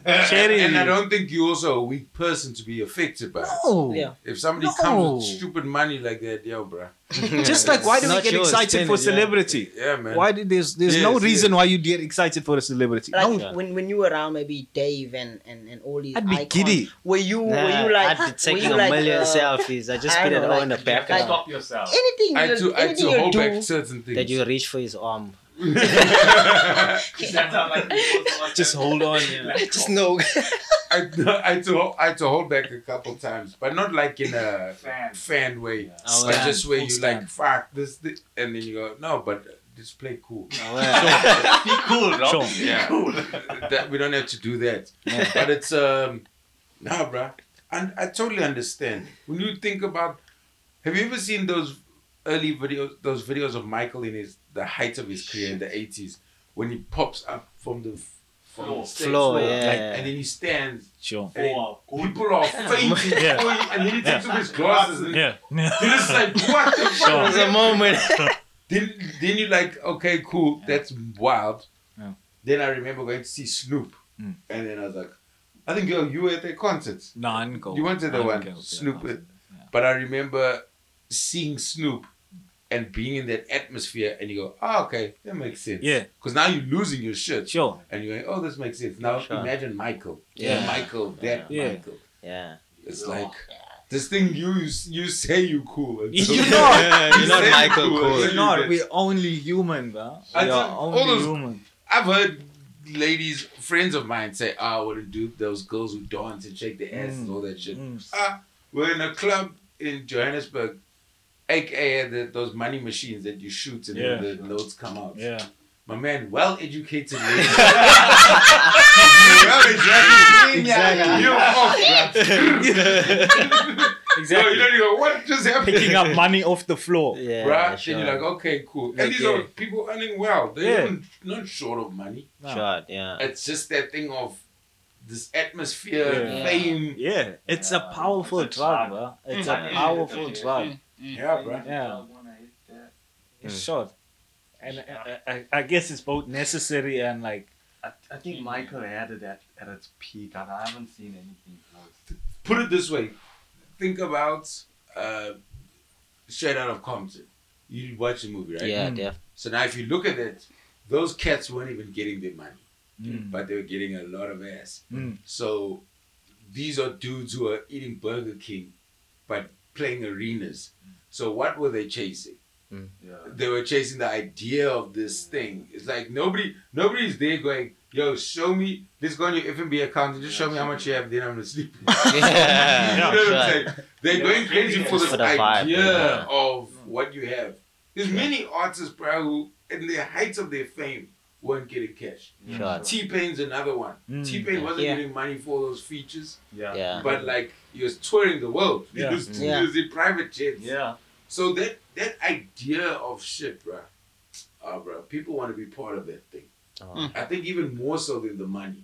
And I don't think you're also a weak person to be affected by it. Yeah. If somebody comes with stupid money like that, yo, bro. Just like, why do we get excited for celebrity? Yeah, man. Why did there's no reason why you get excited for a celebrity? Like, when you were around maybe Dave and all these icons, I'd be giddy. Were you like, I'd be taking a million selfies. I just put it all in the background. Stop yourself. I had to hold back certain things. That you reach for his arm. Just hold on. Yeah. Just no. I had to hold back a couple times, but not like in a fan way. Yeah. But just where you like, fuck this, and then you go, no, but just play cool. Be cool, bro. Sure. Yeah. Cool. That, we don't have to do that. Yeah. But it's nah, bro. And I totally understand. When you think about, have you ever seen those early videos? Those videos of Michael in the height of his career in the 80s, when he pops up from the floor, and then he stands, and people are fainting, and then he takes off his glasses, and you're just like, what the fuck? There's a moment. Then you're like, okay, cool, that's wild. Yeah. Then I remember going to see Snoop, and then I was like, I think, girl, you were at the concert. No, I didn't go. You went to the one, Snoop. But I remember seeing Snoop and being in that atmosphere, and you go, oh, okay, that makes sense. Yeah. Because now you're losing your shit. Sure. And you're going, oh, this makes sense. Now imagine Michael. Yeah. Michael. Yeah. It's like, this thing you say you cool. You're not. You're not Michael cool. You're not. We're only human, bro. We're only human. I've heard ladies, friends of mine say, I wouldn't do those girls who dance and shake their ass and all that shit. We're in a club in Johannesburg, AKA those money machines that you shoot and then the notes come out. Yeah. My man, well-educated lady. Exactly. You're off, bruh. Exactly. No, you know, what just happened? Picking up money off the floor. Yeah, right? Sure. And you're like, okay, cool. And these are people earning well. They're not short of money. No. Short, yeah. It's just that thing of this atmosphere, fame. Yeah, it's a powerful drug, bro. It's a powerful drug. Yeah, bro. Yeah. It's short. And I guess it's both necessary and like... I think Michael had it at its peak. And I haven't seen anything close. Put it this way. Think about Straight Out of Compton. You watch the movie, right? Yeah, definitely. So now if you look at it, those cats weren't even getting their money. But they were getting a lot of ass. So these are dudes who are eating Burger King but playing arenas. So what were they chasing? They were chasing the idea of this thing. It's like nobody's there going, yo, show me, let's go on your FNB account and just show me how much you have, then I'm gonna sleep. You know what I'm saying? They're going crazy for this idea of what you have. There's many artists, bro, who in the heights of their fame weren't getting cash. T-Pain's another one. T-Pain wasn't getting money for those features. But like he was touring the world. He was in private jets. So that idea of shit, bruh, people want to be part of that thing. I think even more so than the money.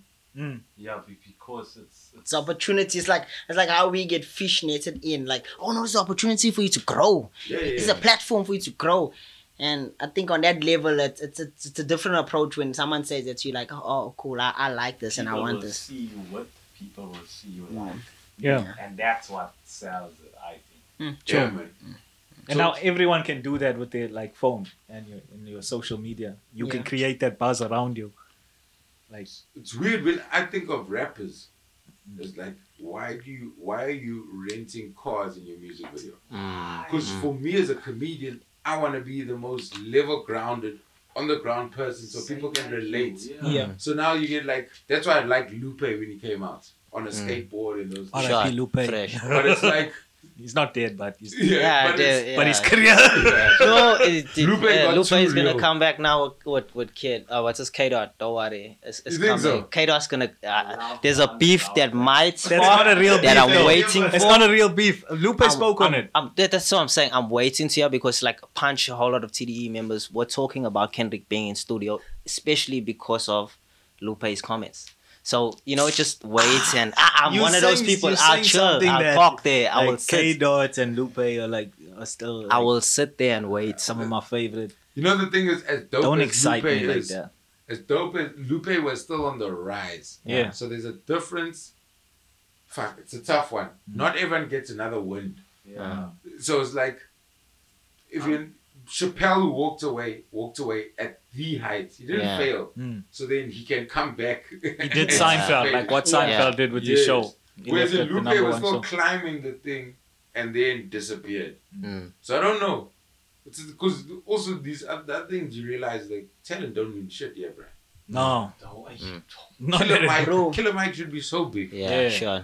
Yeah, because it's opportunity. It's like how we get fish netted in. Like, oh no, it's an opportunity for you to grow. It's a platform for you to grow. And I think on that level, it's a different approach when someone says that to you, like, oh cool, I like this and I want this. People will see you like. Yeah. And that's what sells it, I think. And now everyone can do that with their like phone and your social media. You can create that buzz around you. Like it's weird when I think of rappers. It's like why are you renting cars in your music video? Because for me as a comedian, I want to be the most level grounded, on the ground person, so people can relate. So now you get like that's why I liked Lupe when he came out on a skateboard and those. R.I.P. Lupe. But it's like. He's not dead, but he's but his career. Lupe is gonna come back now with Kid. What's his K-Dot? Don't worry, it's coming. So? K-Dot's gonna. There's a beef that might spark. That's not a real beef. I'm waiting for. It's not a real beef. Lupe spoke on it. That's what I'm saying. I'm waiting to hear because like Punch, a whole lot of TDE members were talking about Kendrick being in studio, especially because of Lupe's comments. So, you know, just wait and I'm one of those people. I'll chill. I'll talk there. I like will sit. K-Dot and Lupe are like, are still. Like, I will sit there and wait. Some of my favorite. You know, the thing is, as dope Don't as excite Lupe me like is, that. As dope as Lupe was still on the rise. Yeah. So there's a difference. Fuck, it's a tough one. Not everyone gets another win. Yeah. So it's like, if you Chappelle walked away at the height. He didn't fail. So then he can come back. He did Seinfeld, like what Seinfeld did with his show. Whereas Lupe was still climbing the thing and then disappeared. So I don't know. Because also these other things you realize, like talent don't mean shit, bro. No. Killer Mike should be so big. Yeah. Sure.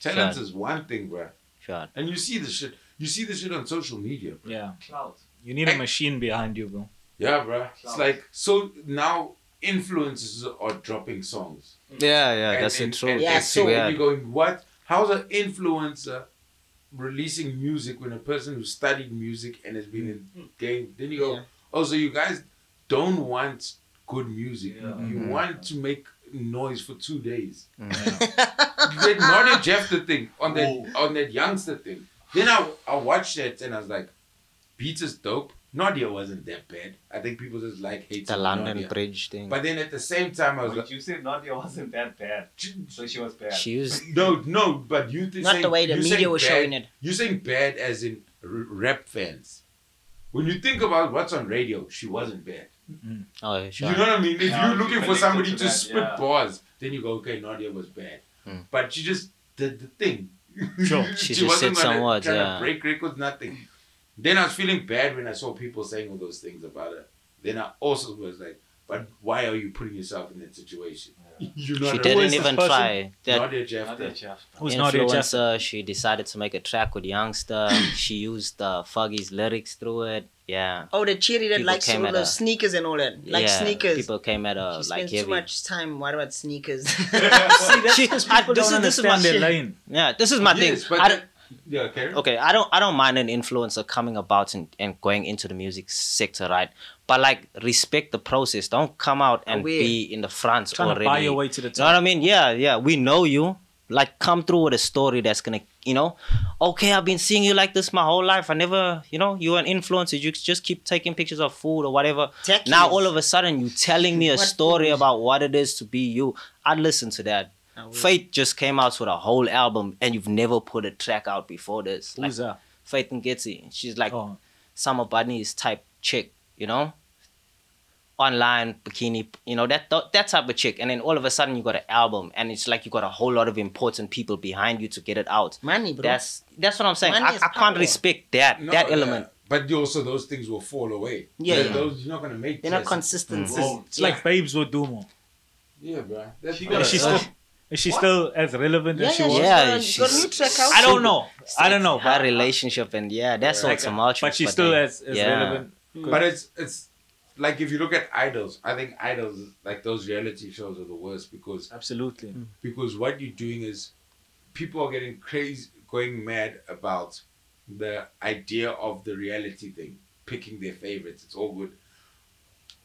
Talent is one thing, bro. Sure. And you see the shit. You see this shit on social media, bro. Yeah. Cloud. You need a machine behind you, bro. Yeah, bro. Cloud. It's like, so now influencers are dropping songs. Yeah, that's the truth. Yeah, so you're going, what? How's an influencer releasing music when a person who studied music and has been in game? Then you go, oh, so you guys don't want good music. Yeah. You want to make noise for 2 days. They're not a Jeff the thing, on that youngster thing. Then I watched it and I was like, beats is dope. Nadia wasn't that bad. I think people just like hate the London Nadia. Bridge thing. But then at the same time, I was like, you said Nadia wasn't that bad. So she was bad. She was no. But you not saying, the way the media was bad, showing it. You saying bad as in rap fans. When you think about what's on radio, she wasn't bad. Oh, sure. You know what I mean? If you're looking for somebody to spit bars, then you go, okay, Nadia was bad. But she just did the thing. Sure. She just said some words, to break records, nothing. Then I was feeling bad when I saw people saying all those things about her. Then I also was like, But why are you putting yourself in that situation? Yeah. She didn't even try. Nadia Jafta. Who's Nadia Jafta? She decided to make a track with Youngster. She used Fergie's lyrics through it. Yeah. Oh, the cheerleader that likes all the sneakers and all that. Like yeah, sneakers. People came at her like heavy. She spends too much time. What about sneakers? See, this is my lane. Yeah, this is my thing. Yeah, okay. Okay, I don't mind an influencer coming about and going into the music sector, right? But like, respect the process. Don't come out and be in the front trying to buy your way to the top. You know what I mean? Yeah. We know you. Like, come through with a story that's gonna, okay, I've been seeing you like this my whole life. I never, you're an influencer. You just keep taking pictures of food or whatever. Now all of a sudden you're telling me a story about what it is to be you. I'd listen to that. Faith just came out with a whole album and you've never put a track out before this. Who's that? Faith Ngesi. She's like Summer Bunny's type chick, online bikini, that type of chick. And then all of a sudden you got an album and it's like you got a whole lot of important people behind you to get it out. Money, bro. That's what I'm saying. I can't respect that element. But also those things will fall away. Yeah. Those, you're not going to make they're not consistent. It's like Babes with Dumo. Yeah, bro. Is she still as relevant as she was? Yeah, she's I don't know. Her relationship and that's all tumultuous. But she's still as relevant. But it's like if you look at Idols, I think Idols, like those reality shows, are the worst because absolutely because what you're doing is people are getting crazy, going mad about the idea of the reality thing, picking their favorites. It's all good.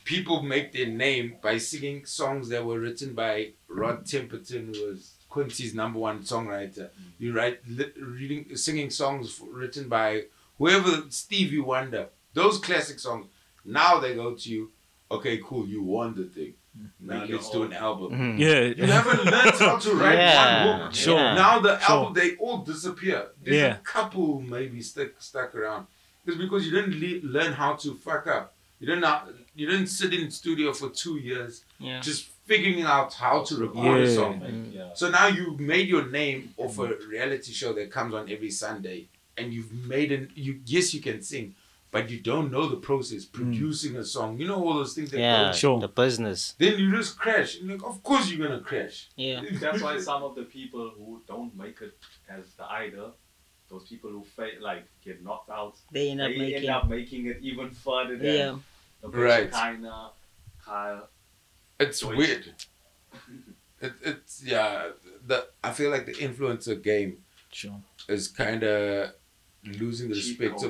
People make their name by singing songs that were written by Rod Temperton, who was Quincy's #1 songwriter. You singing songs written by whoever, Stevie Wonder. Those classic songs. Now they go to you. Okay, cool. You won the thing. Now let's do an album. Mm-hmm. Yeah. You haven't learned how to write one book. Sure. Now the album, they all disappear. There's a couple maybe stuck around. It's because you didn't learn how to fuck up. You didn't sit in the studio for 2 years just figuring out how to record a song. Mm-hmm. Yeah. So now you've made your name off a reality show that comes on every Sunday and you've made yes, you can sing, but you don't know the process, producing a song. You know all those things that go sure. The business. Then you just crash. Like, of course you're going to crash. Yeah. That's why some of the people who don't make it as the idol, those people who get knocked out, they end up making it even further than... Yeah. Right. China, Kyle. It's weird. It's I feel like the influencer game is kind of losing the respect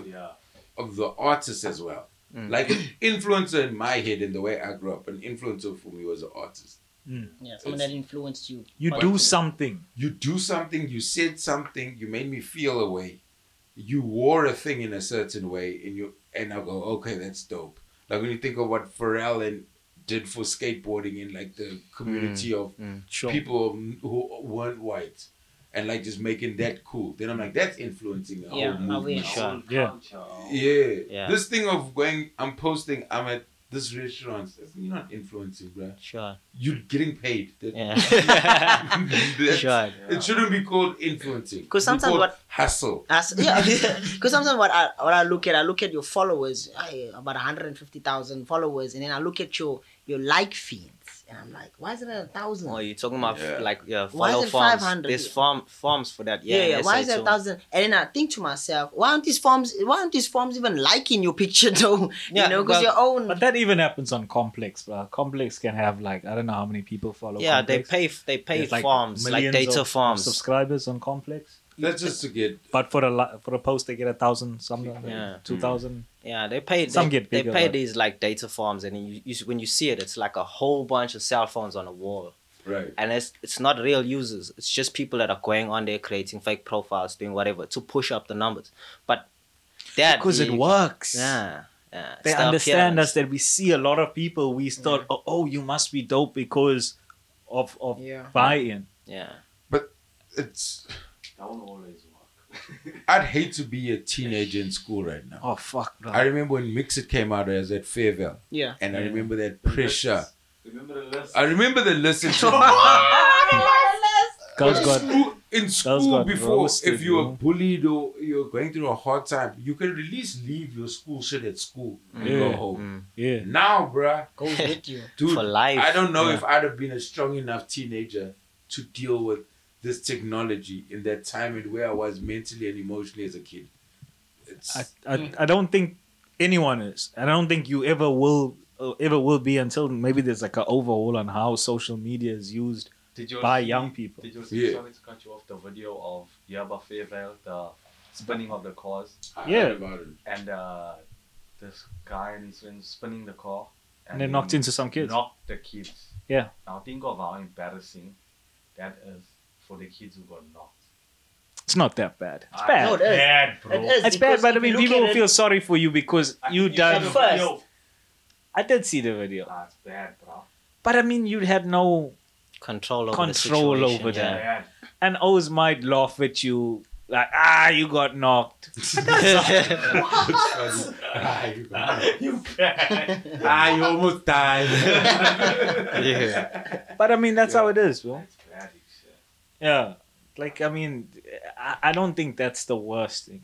of the artists as well. Mm. Like an influencer in my head, in the way I grew up, an influencer for me was an artist. Mm. Yeah, someone that influenced you. You do something. You said something. You made me feel a way. You wore a thing in a certain way, and I go, okay, that's dope. Like when you think of what Pharrell did for skateboarding in like the community of people who weren't white and like just making that cool. Then I'm like, that's influencing the whole movement. Sure. Yeah. This thing of going, I'm at this restaurant. You're not influencing, bro. Sure. You're getting paid. It shouldn't be called influencing. Because sometimes hustle. Because sometimes what I look at your followers, about 150,000 followers, and then I look at your like feeds, and I'm like, why is it 1,000? Oh, you're talking about follow forms. 500? There's forms for that. Yeah. Why is it 1,000? And then I think to myself, why aren't these forms even liking your picture though? Because your own. But that even happens on Complex, bro. Complex can have I don't know how many people follow. Yeah, Complex. They pay forms like data forms. Subscribers on Complex. That's just to get. But for a post, they get 1,000, some 2,000. Yeah, they pay. Some get bigger. They pay these data forms, and you when you see it, it's like a whole bunch of cell phones on a wall. Right. And it's not real users. It's just people that are going on there creating fake profiles, doing whatever to push up the numbers. But because it works. Yeah. They understand us that we see a lot of people. We start, you must be dope because of buy-in. Yeah, but it's. Don't always work. I'd hate to be a teenager in school right now. Oh fuck! No. I remember when Mixit came out as at Fairvale. Yeah, and I remember that pressure. Remember the list. I remember the list. In school, if you were bullied or you're going through a hard time, you can at least leave your school shit at school and go home. Yeah. Now, bruh, goes with you for life. I don't know if I'd have been a strong enough teenager to deal with this technology in that time and where I was mentally and emotionally as a kid. I don't think anyone is. I don't think you ever will be until maybe there's like an overhaul on how social media is used by young people. Did you see? Yeah. Sorry to cut you off. The video of Yaba Fairvale, the spinning of the cars. I heard about it. And this guy, and he's been spinning the car, and they knocked into some kids. Knocked the kids. Yeah. Now think of how embarrassing that is for the kids who got knocked. It's not that bad. It's bad. No, it's bad, but I mean, people will feel sorry for you because you done first. I did see the video. That's bad, bro. But I mean, you had no control over that. Yeah. And always might laugh at you like, you got knocked. You bad. You almost died. Yeah. But I mean, that's how it is, bro. It's bad, shit. Yeah. Like, I mean, I don't think that's the worst thing.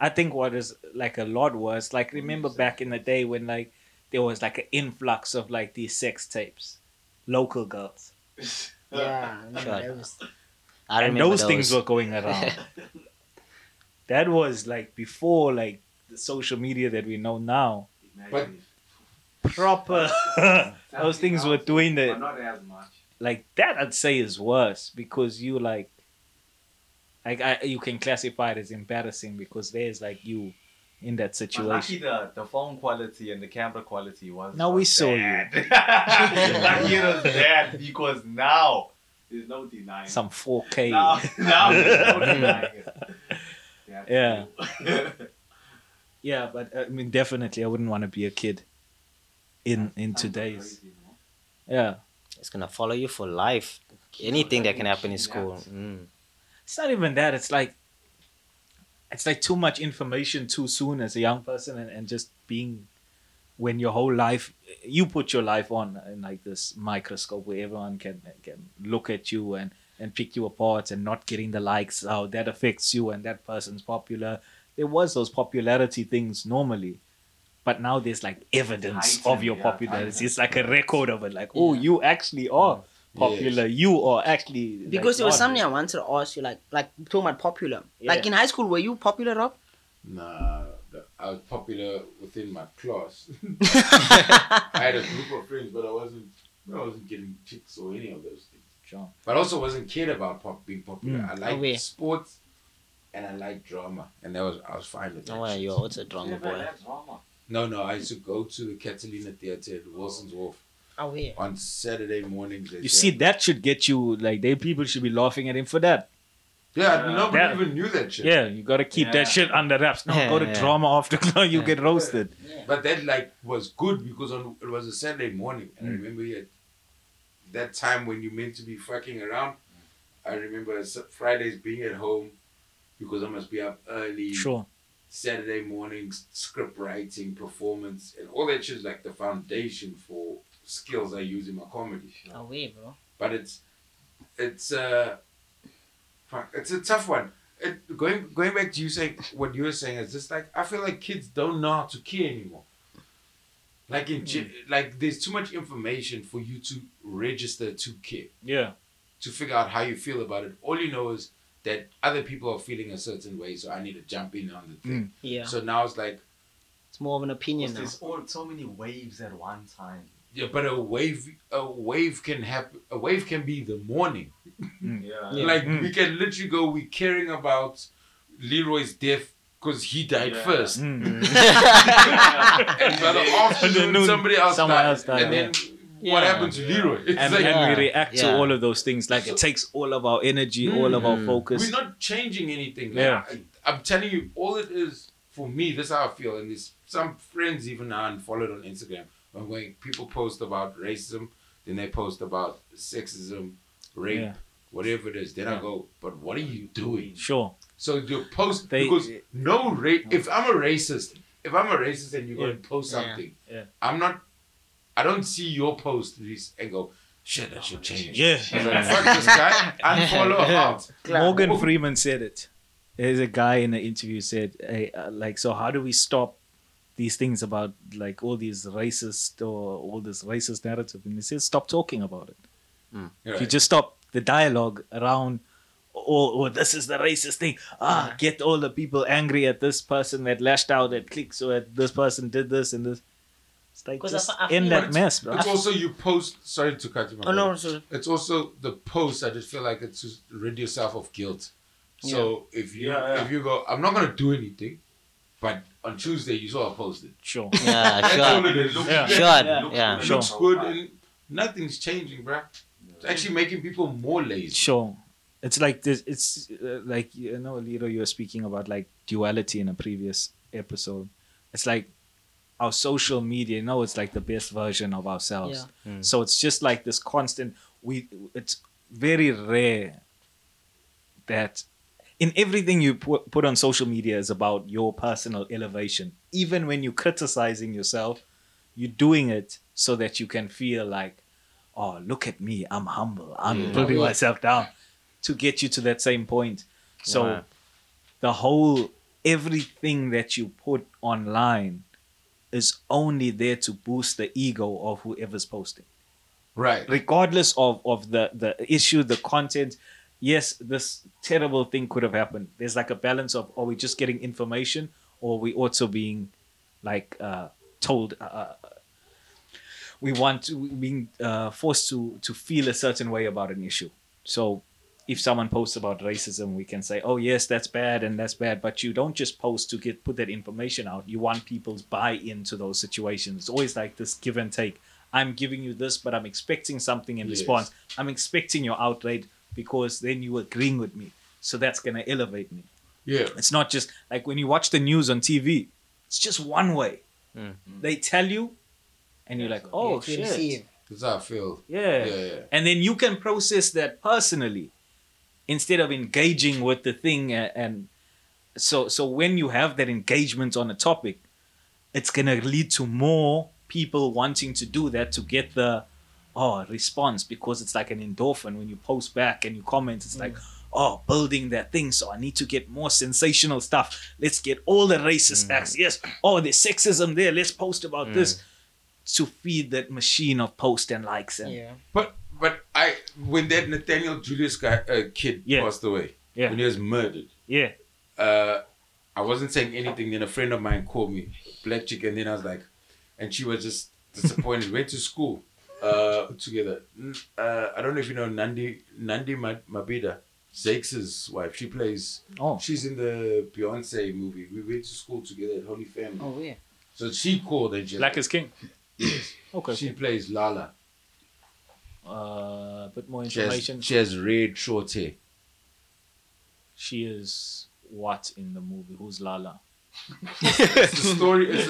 I think what is like a lot worse, like, remember back in the day when like there was like an influx of like these sex tapes, local girls. Yeah, I remember those things were going around. That was like before like the social media that we know now. But proper, those things were doing that. Not as much. Like that, I'd say is worse because you you can classify it as embarrassing because there's like you in that situation. Lucky the phone quality and the camera quality was now we saw bad. You. Lucky it was bad because now there's no denying some 4K. Now there's no denying it. Yeah. Yeah, but I mean, definitely, I wouldn't want to be a kid in today's. Crazy, no? Yeah. It's going to follow you for life. Anything that can happen in school. Mm. It's not even that. It's like too much information too soon as a young person and just being when your whole life, you put your life on in like this microscope where everyone can look at you and pick you apart and not getting the likes, how that affects you and that person's popular. There was those popularity things normally. But now there's like evidence of your popularity. It's like a record of it. Like, you actually are popular. Yes. You are actually... Because there was something I wanted to ask you, like talking about popular. Yeah. Like in high school, were you popular, Rob? Nah, I was popular within my class. I had a group of friends, but I wasn't getting pics or any of those things. Sure. But I also wasn't cared about being popular. I liked sports and I liked drama. And I was fine with that. Oh, you're also a drama boy. No, I used to go to the Catalina Theatre at Wilson's Wharf on Saturday mornings. You see, that should get you, like, people should be laughing at him for that. Yeah, nobody even knew that shit. Yeah, you got to keep that shit under wraps. No, go to drama after class, you get roasted. Yeah. But that, like, was good because it was a Saturday morning. And I remember that time when you meant to be fucking around, I remember Fridays being at home because I must be up early. Sure. Saturday mornings, script writing, performance, and all that shit is like the foundation for skills I use in my comedy. Oh, wait, bro. But it's a tough one. Going back to you saying what you were saying is just like I feel like kids don't know how to care anymore. Like like there's too much information for you to register to care. Yeah. To figure out how you feel about it, all you know is that other people are feeling a certain way, so I need to jump in on the thing. Yeah. So now it's like... It's more of an opinion now. There's so many waves at one time. Yeah, but a wave can happen. A wave can be the morning. Yeah. Like, we can literally go, we're caring about Leroy's death because he died first. And by the afternoon, somebody else died. And then... Yeah. What happened to Leroy? It's and we react to all of those things. Like, it takes all of our energy, all of our focus. We're not changing anything. Yeah. Like, I'm telling you, all it is, for me, this is how I feel. And there's some friends even now unfollowed on Instagram. When people post about racism, then they post about sexism, rape, whatever it is. Then I go, but what are you doing? Sure. So you post, if I'm a racist, and you go and post something, I'm not... I don't see your post and go, shit, that should change. Yeah. Like, fuck this guy. I follow out. Morgan Freeman said it. There's a guy in an interview said, hey, like, so how do we stop these things about like all these racist or all this racist narrative? And he says, stop talking about it. Mm. If you just stop the dialogue around, oh, this is the racist thing. Ah, get all the people angry at this person that lashed out at clicks or at this person did this and this. It's like just in that mess, bro. It's also you post, sorry to cut you off. Oh, no, sorry. It's also the post. I just feel like it's just rid yourself of guilt. So if you go, I'm not gonna do anything, but on Tuesday you saw I posted. Sure. Yeah, It looks good and nothing's changing, bruh. It's actually making people more lazy. Sure. It's like this. It's like, you know, Lito, you were speaking about like duality in a previous episode. It's like our social media, you know, it's like the best version of ourselves. Yeah. Mm. So it's just like this constant. It's very rare that. In everything you put on social media is about your personal elevation. Even when you're criticizing yourself, you're doing it so that you can feel like, oh, look at me, I'm humble. I'm putting myself down to get you to that same point. So everything that you put online is only there to boost the ego of whoever's posting. Right. Regardless of the issue, the content. Yes, this terrible thing could have happened. There's like a balance of, are we just getting information or are we also being like told, forced to feel a certain way about an issue. So if someone posts about racism, we can say, oh yes, that's bad and that's bad. But you don't just post to put that information out. You want people's buy-in to those situations. It's always like this give and take. I'm giving you this, but I'm expecting something in response. I'm expecting your outrage, because then you agreeing with me. So that's going to elevate me. Yeah. It's not just like when you watch the news on TV, it's just one way. Mm-hmm. They tell you and you're like, oh, shit. That's how I feel. Yeah. And then you can process that personally instead of engaging with the thing. And so when you have that engagement on a topic, it's going to lead to more people wanting to do that to get the response, because it's like an endorphin when you post back and you comment. It's like, building that thing. So I need to get more sensational stuff. Let's get all the racist acts. Yes. Oh, there's sexism there. Let's post about this to feed that machine of posts and likes. And but when that Nathaniel Julius guy, kid passed away, when he was murdered, I wasn't saying anything. Then a friend of mine called me, black chick, and then I was like, and she was just disappointed. Went to school. Together. I don't know if you know Nandi Mabida, Zakes' wife. She plays. Oh. She's in the Beyoncé movie. We went to school together at Holy Family. Oh yeah. So she called and Black is King. Yes. Okay. She plays Lala. A bit more information. She has red short hair. She is what in the movie? Who's Lala? It's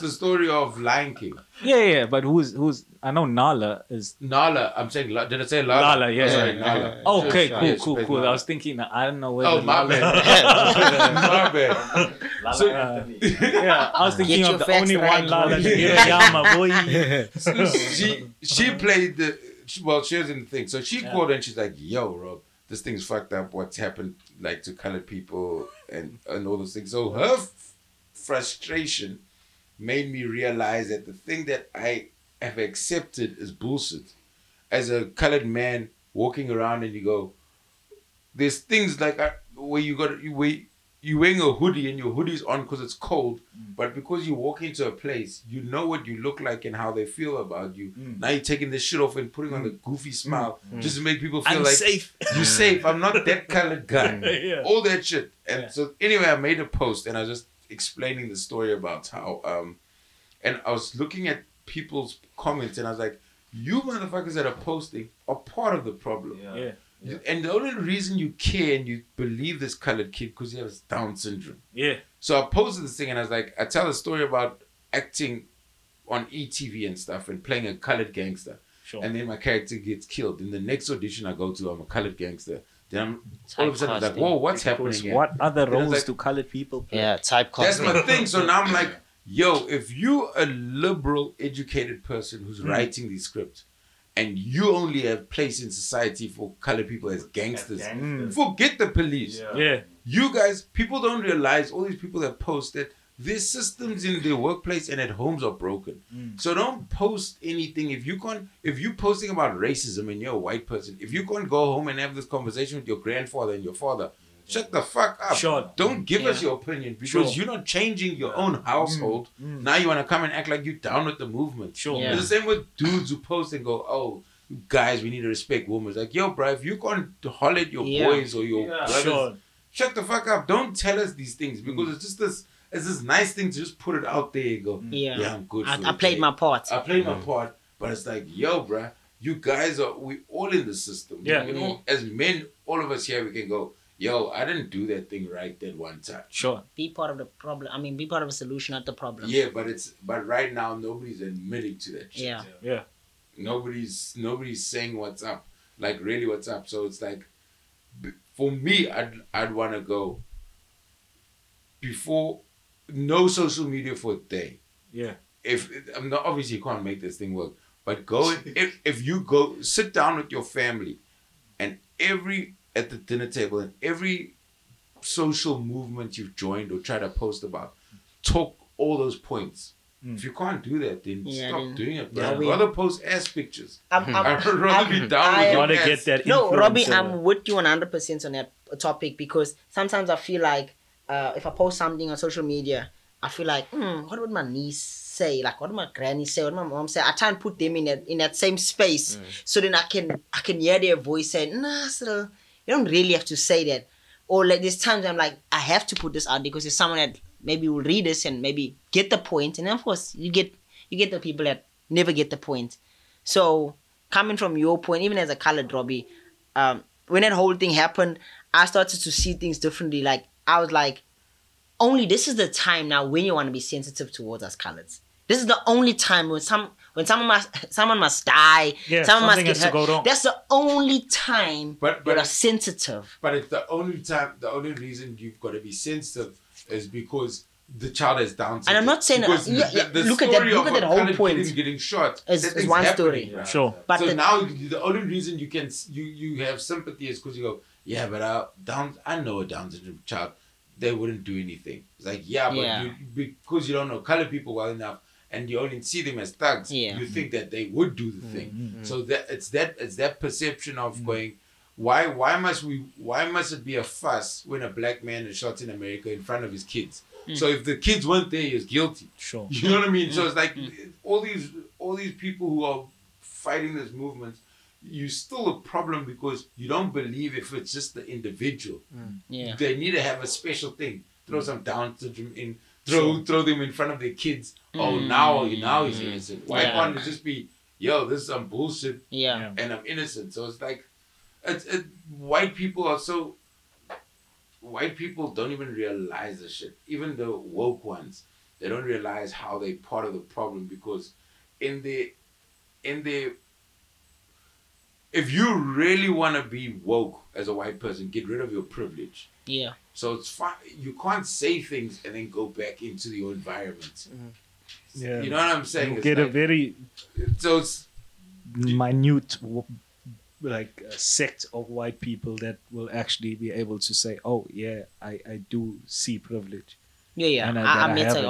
the story of Lion King. Yeah, but who's? I know Nala is. Nala, I'm saying. Did I say Lala? Lala, yeah. Sorry, Nala. Yeah. Okay, cool. Nala. I was thinking. I don't know where. Oh, my bad. My bad. Lala. So, I was thinking of the only one Lala. Yama boy. So she played the. She was in the thing. So she called and she's like, "Yo, Rob, this thing's fucked up. What's happened like to colored people and all those things." So her frustration made me realize that the thing that I have accepted is bullshit. As a colored man walking around and you go, there's things like where you're wearing a hoodie and your hoodie's on because it's cold, but because you walk into a place, you know what you look like and how they feel about you. Mm. Now you're taking this shit off and putting on a goofy smile just to make people feel like safe. You're safe. I'm not that colored guy. All that shit. And so anyway, I made a post and I just explaining the story about how and I was looking at people's comments and I was like, you motherfuckers that are posting are part of the problem. And the only reason you care and you believe this colored kid because he has Down syndrome. So I posted this thing and I was like, I tell a story about acting on ETV and stuff and playing a colored gangster. And then my character gets killed. In the next audition I go to, I'm a colored gangster. Then all of a sudden, I'm like, whoa, what's happening here? What other roles do colored people play? Yeah, typecasting. That's my thing. So now I'm like, yo, if you a liberal, educated person who's writing these scripts and you only have place in society for colored people as gangsters. Forget the police. Yeah. You guys, people don't realize all these people that post that their systems in their workplace and at homes are broken. So don't post anything. If you're posting about racism and you're a white person, if you can't go home and have this conversation with your grandfather and your father, shut the fuck up. Sure. Don't give us your opinion because you're not changing your own household. Now you want to come and act like you're down with the movement. It's the same with dudes who post and go, oh, guys, we need to respect women. It's like, yo, bro, if you can't holler at your boys or your brothers, shut the fuck up. Don't tell us these things because it's just this... It's this nice thing to just put it out there and go, I'm good. I played my part. But it's like, yo, bruh, you guys are, we all in the system. You know, as men, all of us here, we can go, yo, I didn't do that thing right that one time. Be part of the problem. I mean, be part of a solution, not the problem. Yeah, but it's, but right now, nobody's admitting to that shit. Nobody's saying what's up. Like, really what's up. So it's like, for me, I'd want to go, before... No social media for a day. If I'm not, obviously you can't make this thing work, but go if you go sit down with your family, and every at the dinner table and every social movement you've joined or try to post about, talk all those points. If you can't do that, then stop doing it. I'd rather post ass pictures. I'd rather be down with your ass. Get that. No, Robbie, I'm with you 100% on that topic because sometimes I feel like. If I post something on social media, I feel like, what would my niece say? Like, what would my granny say? What would my mom say? I try and put them in that same space, so then I can hear their voice saying, nah, so you don't really have to say that. Or like there's times I'm like, I have to put this out because there's someone that maybe will read this and maybe get the point. And then of course you get the people that never get the point. So coming from your point, even as a colored Robbie, when that whole thing happened, I started to see things differently. Like. I was like, only this is the time now when you want to be sensitive towards us coloreds. This is the only time when someone must die, someone must get hurt. That's the only time but you are sensitive. But it's the only time, the only reason you've got to be sensitive is because the child has Down syndrome. And I'm not saying look at that whole point. Getting shot is one story. Right? Sure. But so now the only reason you can you have sympathy is because you go. Yeah, but I know a Down syndrome child, they wouldn't do anything. It's like, but because you don't know colored people well enough and you only see them as thugs, you think that they would do the thing. So that it's that perception of going, why must it be a fuss when a black man is shot in America in front of his kids? So if the kids weren't there, he's guilty. Sure. You know what I mean? So it's like all these people who are fighting this movement. You're still a problem because you don't believe if it's just the individual. They need to have a special thing. Throw some Down syndrome in. Throw them in front of their kids. Oh, now he's innocent. Why can't it just be, yo, this is some bullshit. And I'm innocent. So it's like, white people don't even realize the shit. Even the woke ones, they don't realize how they're part of the problem because in their if you really want to be woke as a white person, get rid of your privilege. Yeah. So it's fine. You can't say things and then go back into your environment. Yeah. You know what I'm saying? You get like, a very minute like a sect of white people that will actually be able to say, oh, yeah, I do see privilege. Yeah. I met a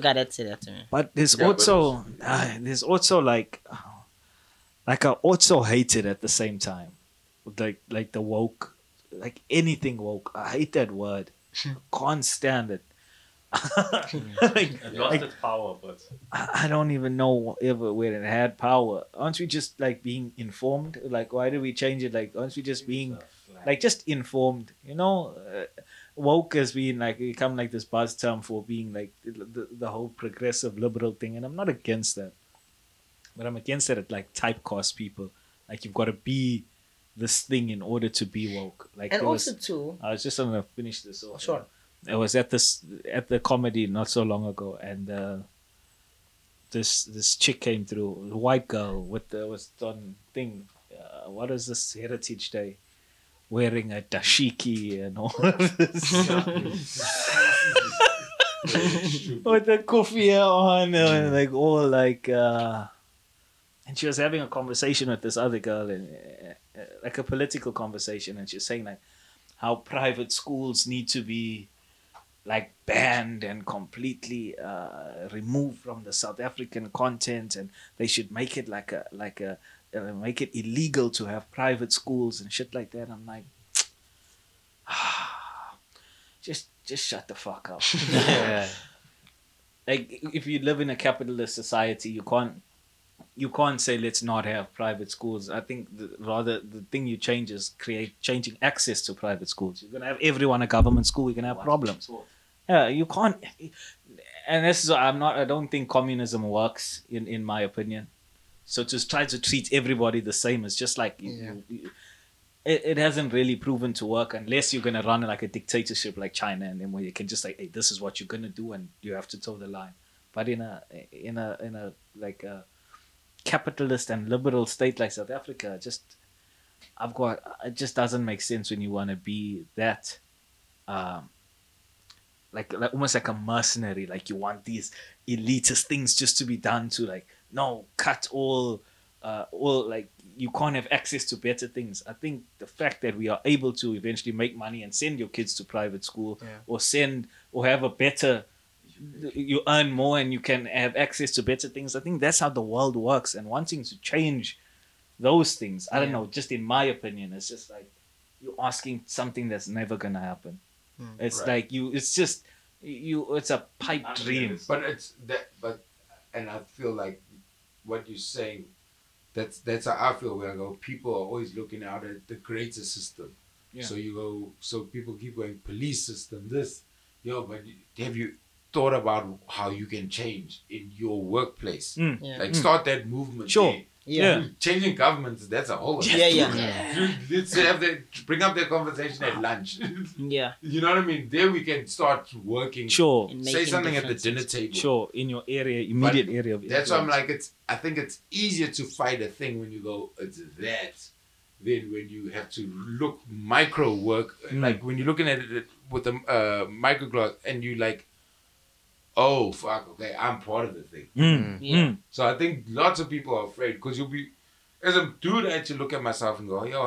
guy that said that to me. But there's also like... Like I also hate it at the same time, like the woke, like anything woke. I hate that word. I can't stand it. It lost its power, but I don't even know ever where it had power. Aren't we just like being informed? Like why do we change it? Like aren't we just being like just informed? You know, woke has been like become like this buzz term for being like the whole progressive liberal thing, and I'm not against that. But I'm against it at like typecast people. Like you've got to be this thing in order to be woke. Like and also too. I was just going to finish this off. Sure. I was at the comedy not so long ago, and this chick came through, a white girl with was done thing. What is this Heritage Day? Wearing a dashiki and all of this. With the kufia on and like all like. And she was having a conversation with this other girl, and like a political conversation, and she was saying like how private schools need to be like banned and completely removed from the South African content, and they should make it make it illegal to have private schools and shit like that. And I'm like, just shut the fuck up. Yeah. Like, if you live in a capitalist society, you can't say let's not have private schools. I think the thing you change is changing access to private schools. You're gonna have everyone a government school. You're gonna have problems. Yeah, you can't. And this is I don't think communism works in my opinion. So to try to treat everybody the same is just like it hasn't really proven to work, unless you're gonna run like a dictatorship like China, and then where you can just like, hey, this is what you're gonna do, and you have to toe the line. But in a like a capitalist and liberal state like South Africa, it just doesn't make sense when you want to be that, like almost like a mercenary. Like you want these elitist things just to be done to like, no, cut all like you can't have access to better things. I think the fact that we are able to eventually make money and send your kids to private school or have a better, you earn more and you can have access to better things. I think that's how the world works, and wanting to change those things, I don't know, just in my opinion, it's just like you're asking something that's never gonna happen. It's right. Like you, it's just you, it's a pipe dream. But it's that, but and I feel like what you're saying, that's how I feel when I go, people are always looking out at the greater system. So you go, so people keep going, police system, this, but have you thought about how you can change in your workplace? Like start that movement. Sure. Changing governments, that's a whole other let's have bring up that conversation at lunch. You know what I mean? There we can start working. Sure. Say something at the dinner table. Sure. In your area, area of influence. That's why I'm like, I think it's easier to fight a thing when you go, it's that, than when you have to look micro work. Like when you're looking at it with a microgloss and you like, oh fuck, okay, I'm part of the thing. So I think lots of people are afraid, because you'll be, as a dude, I had to look at myself and go, yo,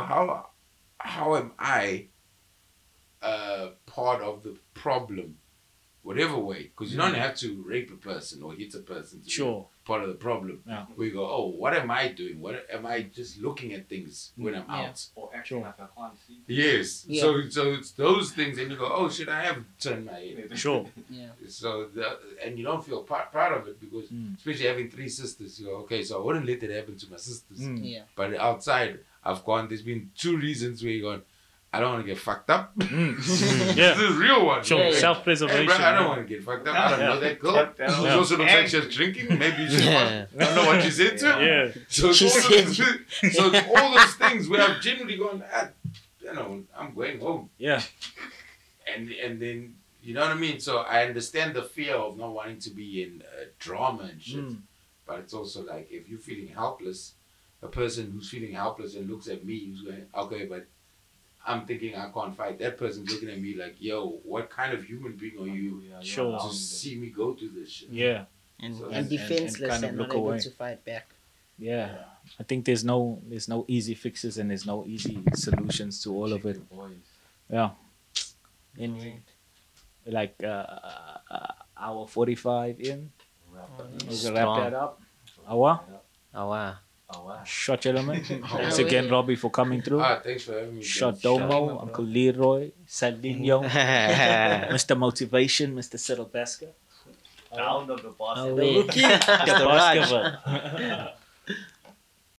how am I part of the problem, whatever way? Because you don't have to rape a person or hit a person to be part of the problem. We go, oh, what am I doing? What am I just looking at things when I'm out? Or acting like I can't see. Yes. Yeah. So it's those things, and you go, oh shit, I have turned my head. So and you don't feel proud of it, because especially having three sisters, you go, okay, so I wouldn't let that happen to my sisters. But outside, I've gone. There's been two reasons where you go, I don't want to get fucked up. This is a real one. Sure. Self-preservation. Hey, bro, I don't want to get fucked up. I don't know that girl. She also looks like she's drinking. Maybe she I don't know what she's into. So it's all those things where I've generally gone, I'm going home. And then, you know what I mean? So I understand the fear of not wanting to be in drama and shit. But it's also like, if you're feeling helpless, a person who's feeling helpless and looks at me, who's going, okay, but I'm thinking I can't fight. That person's looking at me like, yo, what kind of human being are you to see me go through this shit? And defenseless and not able to fight back. I think there's no easy fixes, and there's no easy solutions to all of it. Anyway, like hour 45 in. We're gonna wrap that up. Hour. Oh, wow. Shot Gentleman. Thanks again, Robbie, for coming through. Thanks for having me. Shot Domo, Uncle Leroy, Saldino, Mr. Motivation, Mr. Cyril Basker. Down of the Baskerville. The Baskerville.